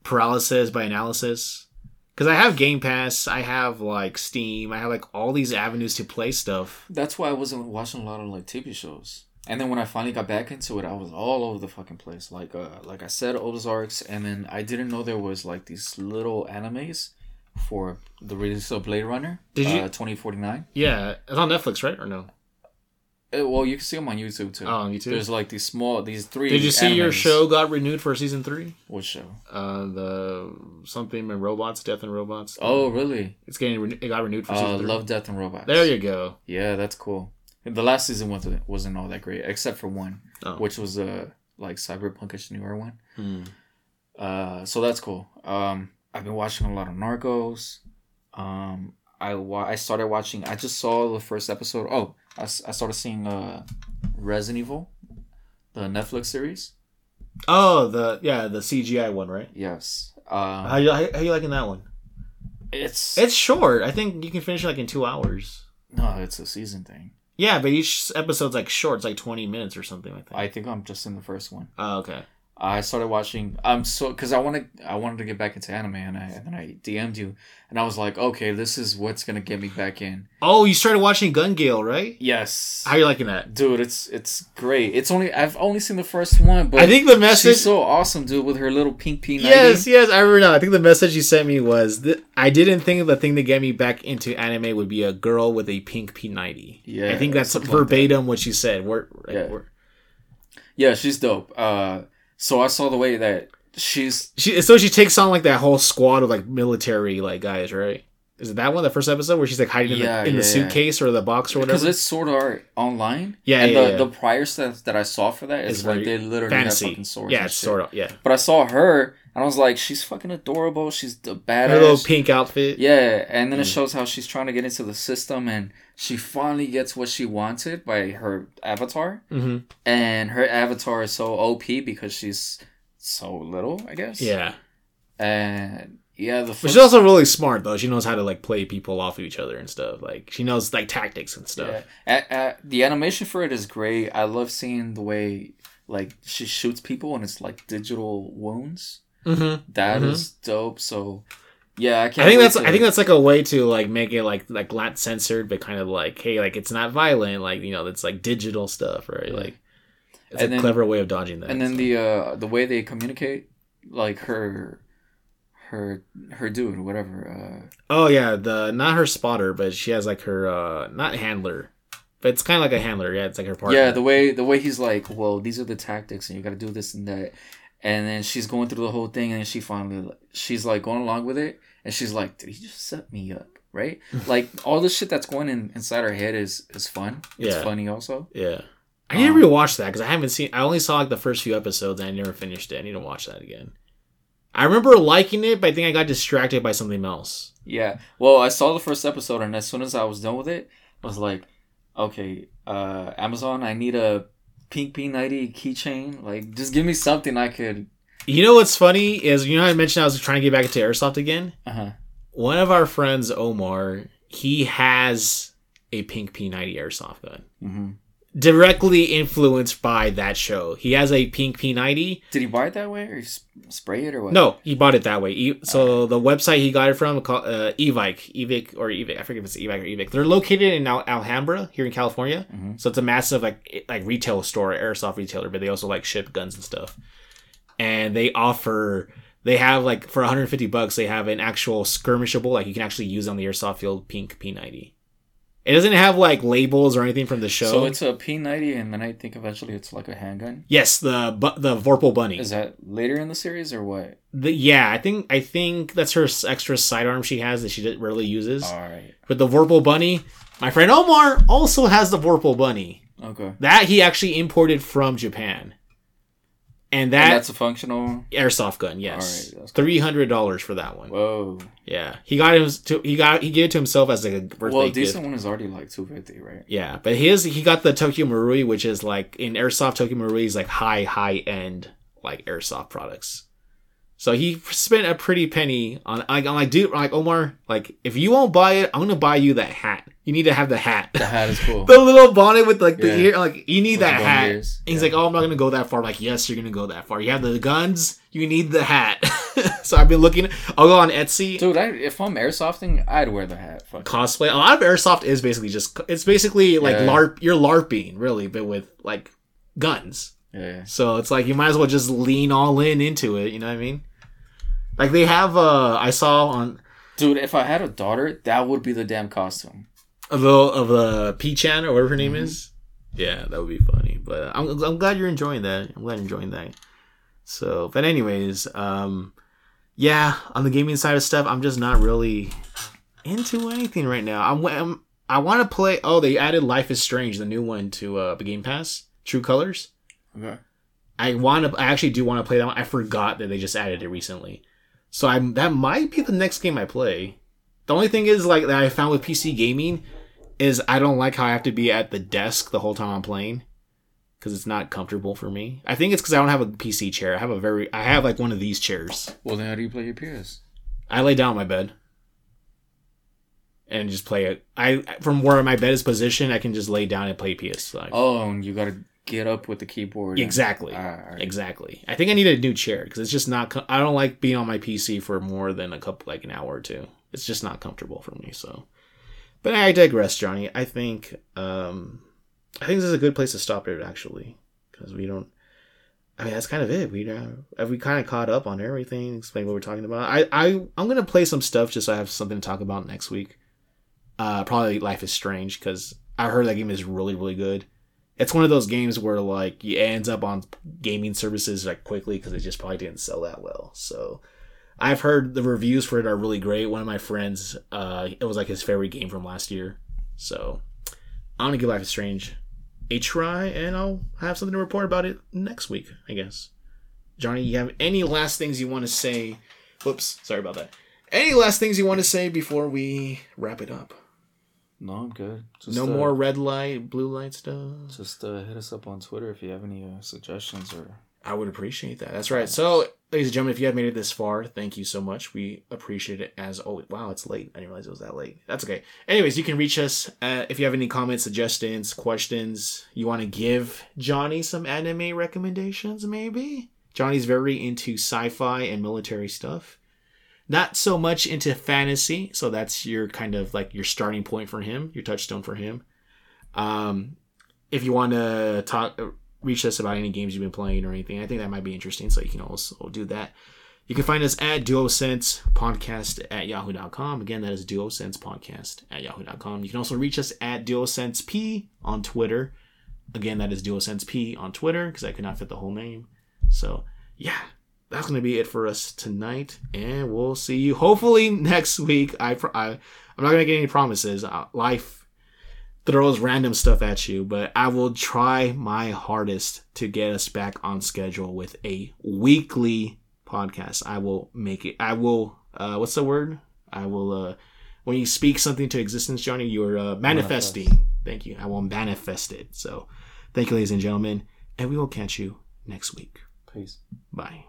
paralysis by analysis. Because I have Game Pass, I have, like, Steam, I have, like, all these avenues to play stuff. That's why I wasn't watching a lot of, like, TV shows. And then when I finally got back into it, I was all over the fucking place. Like I said, Ozarks, and then I didn't know there was, like, these little animes for the release of Blade Runner. Did you? 2049. Yeah, it's on Netflix, right? Or no? Well, you can see them on YouTube too. Oh, on YouTube. There's like these three. Did you see animes. Your show got renewed for season 3? What show? The something and robots, Death and Robots. Oh, really? It got renewed for season 3. Love, Death and Robots. There you go. Yeah, that's cool. The last season wasn't all that great, except for one, which was like cyberpunkish newer one. Hmm. So that's cool. I've been watching a lot of Narcos. I started watching. I just saw the first episode. Oh. I started seeing Resident Evil, the Netflix series. Oh, the CGI one, right? Yes. How you liking that one? It's short. I think you can finish it, like, in 2 hours. No, it's a season thing. Yeah, but each episode's, like, short. It's like 20 minutes or something like that. I think I'm just in the first one. Oh, okay. I started watching. Because I wanted to get back into anime, and then I DM'd you, and I was like, okay, this is what's gonna get me back in. Oh, you started watching Gun Gale, right? Yes. How are you liking that, dude? It's great. I've only seen the first one, but I think the message, she's so awesome, dude, with her little pink P90. Yes, I remember now. I think the message you sent me was that I didn't think the thing to get me back into anime would be a girl with a pink P90. Yeah, I think that's verbatim what she said. Yeah, she's dope. So I saw the way that she takes on, like, that whole squad of, like, military, like, guys, right? Is it that one, the first episode where she's, like, hiding in the suitcase or the box or whatever? Because it's Sword Art Online. Yeah, and the prior stuff that I saw for that is, like, they literally fantasy. Have fucking swords. Yeah, it's Sword Art. Yeah. But I saw her and I was like, she's fucking adorable. She's the badass. Her little pink outfit. Yeah, and then it shows how she's trying to get into the system, and she finally gets what she wanted by her avatar. Mm-hmm. And her avatar is so OP because she's so little, I guess. Yeah. And... yeah, but she's also really smart, though. She knows how to, like, play people off of each other and stuff. Like, she knows, like, tactics and stuff. Yeah. The animation for it is great. I love seeing the way, like, she shoots people and it's, like, digital wounds. Mm-hmm. That is dope. So, yeah, I think that's like a way to, like, make it, like not censored, but kind of like, hey, like, it's not violent. Like, you know, it's like digital stuff, right? Yeah. Like, it's a clever way of dodging that. And then the way they communicate, like, her. her dude, whatever. Oh yeah, the not her spotter, but she has like her not handler, but it's kind of like a handler. Yeah, it's like her partner. Yeah, the way he's like, well, these are the tactics, and you got to do this and that, and then she's going through the whole thing, and she finally she's like going along with it, and she's like, did he just set me up? Right? Like all the shit that's going inside her head is fun. Yeah. It's funny also. Yeah. I need to rewatch that because I only saw like the first few episodes and I never finished it. I need to watch that again. I remember liking it, but I think I got distracted by something else. Yeah. Well, I saw the first episode, and as soon as I was done with it, I was like, okay, Amazon, I need a pink P90 keychain. Like, just give me something I could. You know what's funny is, you know how I mentioned I was trying to get back into Airsoft again? Uh-huh. One of our friends, Omar, he has a pink P90 Airsoft gun. Mm-hmm. Directly influenced by that show. He has a pink P90. Did he buy it that way or spray it or what? No, he bought it that way. The website he got it from, Evic, I forget if it's Evic or Evic. They're located in Alhambra here in California. Mm-hmm. So it's a massive like retail store, airsoft retailer, but they also like ship guns and stuff. And they have like for $150, they have an actual skirmishable, like you can actually use on the airsoft field, pink P90. It doesn't have, like, labels or anything from the show. So it's a P90, and then I think eventually it's, like, a handgun? Yes, the Vorpal Bunny. Is that later in the series, or what? I think that's her extra sidearm she has that she rarely uses. All right. But the Vorpal Bunny, my friend Omar also has the Vorpal Bunny. Okay. That he actually imported from Japan. And that's a functional airsoft gun, yes. All right, $300 for that one. Whoa. Yeah. He gave it to himself as a birthday gift. Well, a decent one is already like $250, right? Yeah, but he got the Tokyo Marui, which is like in airsoft, Tokyo Marui is like high end like airsoft products. So he spent a pretty penny on. I'm like, dude, I'm like, Omar, like if you won't buy it, I'm gonna buy you that hat. You need to have the hat. The hat is cool. The little bonnet with like the ear, like you need with that hat. Ears. And he's like, oh, I'm not gonna go that far. I'm like, yes, you're gonna go that far. You have the guns. You need the hat. So I've been looking. I'll go on Etsy, dude. If I'm airsofting, I'd wear the hat. Fuck. Cosplay. A lot of airsoft is basically just. It's basically like LARP. You're LARPing really, but with like guns. Yeah. So it's like you might as well just lean all in into it. You know what I mean? Like they have I saw on. Dude, if I had a daughter, that would be the damn costume. Of the P-Chan or whatever her name is. Yeah, that would be funny. But I'm glad you're enjoying that. So, but anyways, on the gaming side of stuff, I'm just not really into anything right now. I want to play. Oh, they added Life is Strange, the new one, to Game Pass, True Colors. Okay. I actually do want to play that one. I forgot that they just added it recently, so that might be the next game I play. The only thing is like that I found with PC gaming is I don't like how I have to be at the desk the whole time I'm playing because it's not comfortable for me. I think it's because I don't have a PC chair. I have like one of these chairs. Well, then how do you play your PS? I lay down on my bed and just play it. From where my bed is positioned, I can just lay down and play PS. Like, oh, and you gotta get up with the keyboard. Exactly. Exactly. I think I need a new chair because it's just not. I don't like being on my PC for more than an hour or two. It's just not comfortable for me. So, but I digress, Johnny. I think this is a good place to stop it actually, because we don't. I mean, that's kind of it. We kind of caught up on everything. Explain what we're talking about. I'm gonna play some stuff just so I have something to talk about next week. Probably Life is Strange because I heard that game is really really good. It's one of those games where, like, it ends up on gaming services, like, quickly because it just probably didn't sell that well. So, I've heard the reviews for it are really great. One of my friends, it was, like, his favorite game from last year. So, I'm going to give Life is Strange a try, and I'll have something to report about it next week, I guess. Johnny, you have any last things you want to say? Whoops, sorry about that. Any last things you want to say before we wrap it up? No, I'm good. Just, no more red light, blue light stuff. Just hit us up on Twitter if you have any suggestions or. I would appreciate that. That's right. So, ladies and gentlemen, if you have made it this far, thank you so much. We appreciate it as always. Wow, it's late. I didn't realize it was that late. That's okay. Anyways, you can reach us if you have any comments, suggestions, questions. You want to give Johnny some anime recommendations, maybe? Johnny's very into sci-fi and military stuff. Not so much into fantasy, so that's your kind of like your starting point for him, your touchstone for him. If you want to reach us about any games you've been playing or anything, I think that might be interesting, so you can also do that. You can find us at duosensepodcast@yahoo.com. Again, that is duosensepodcast@yahoo.com. You can also reach us at duosensep on Twitter. Again, that is duosensep on Twitter, because I could not fit the whole name. So, yeah, that's going to be it for us tonight. And we'll see you hopefully next week. I'm not going to get any promises. Life throws random stuff at you, but I will try my hardest to get us back on schedule with a weekly podcast. I will make it. I will what's the word? I will when you speak something to existence, Johnny, you're manifesting. Thank you. I will manifest it. So thank you, ladies and gentlemen, and we will catch you next week. Peace. Bye.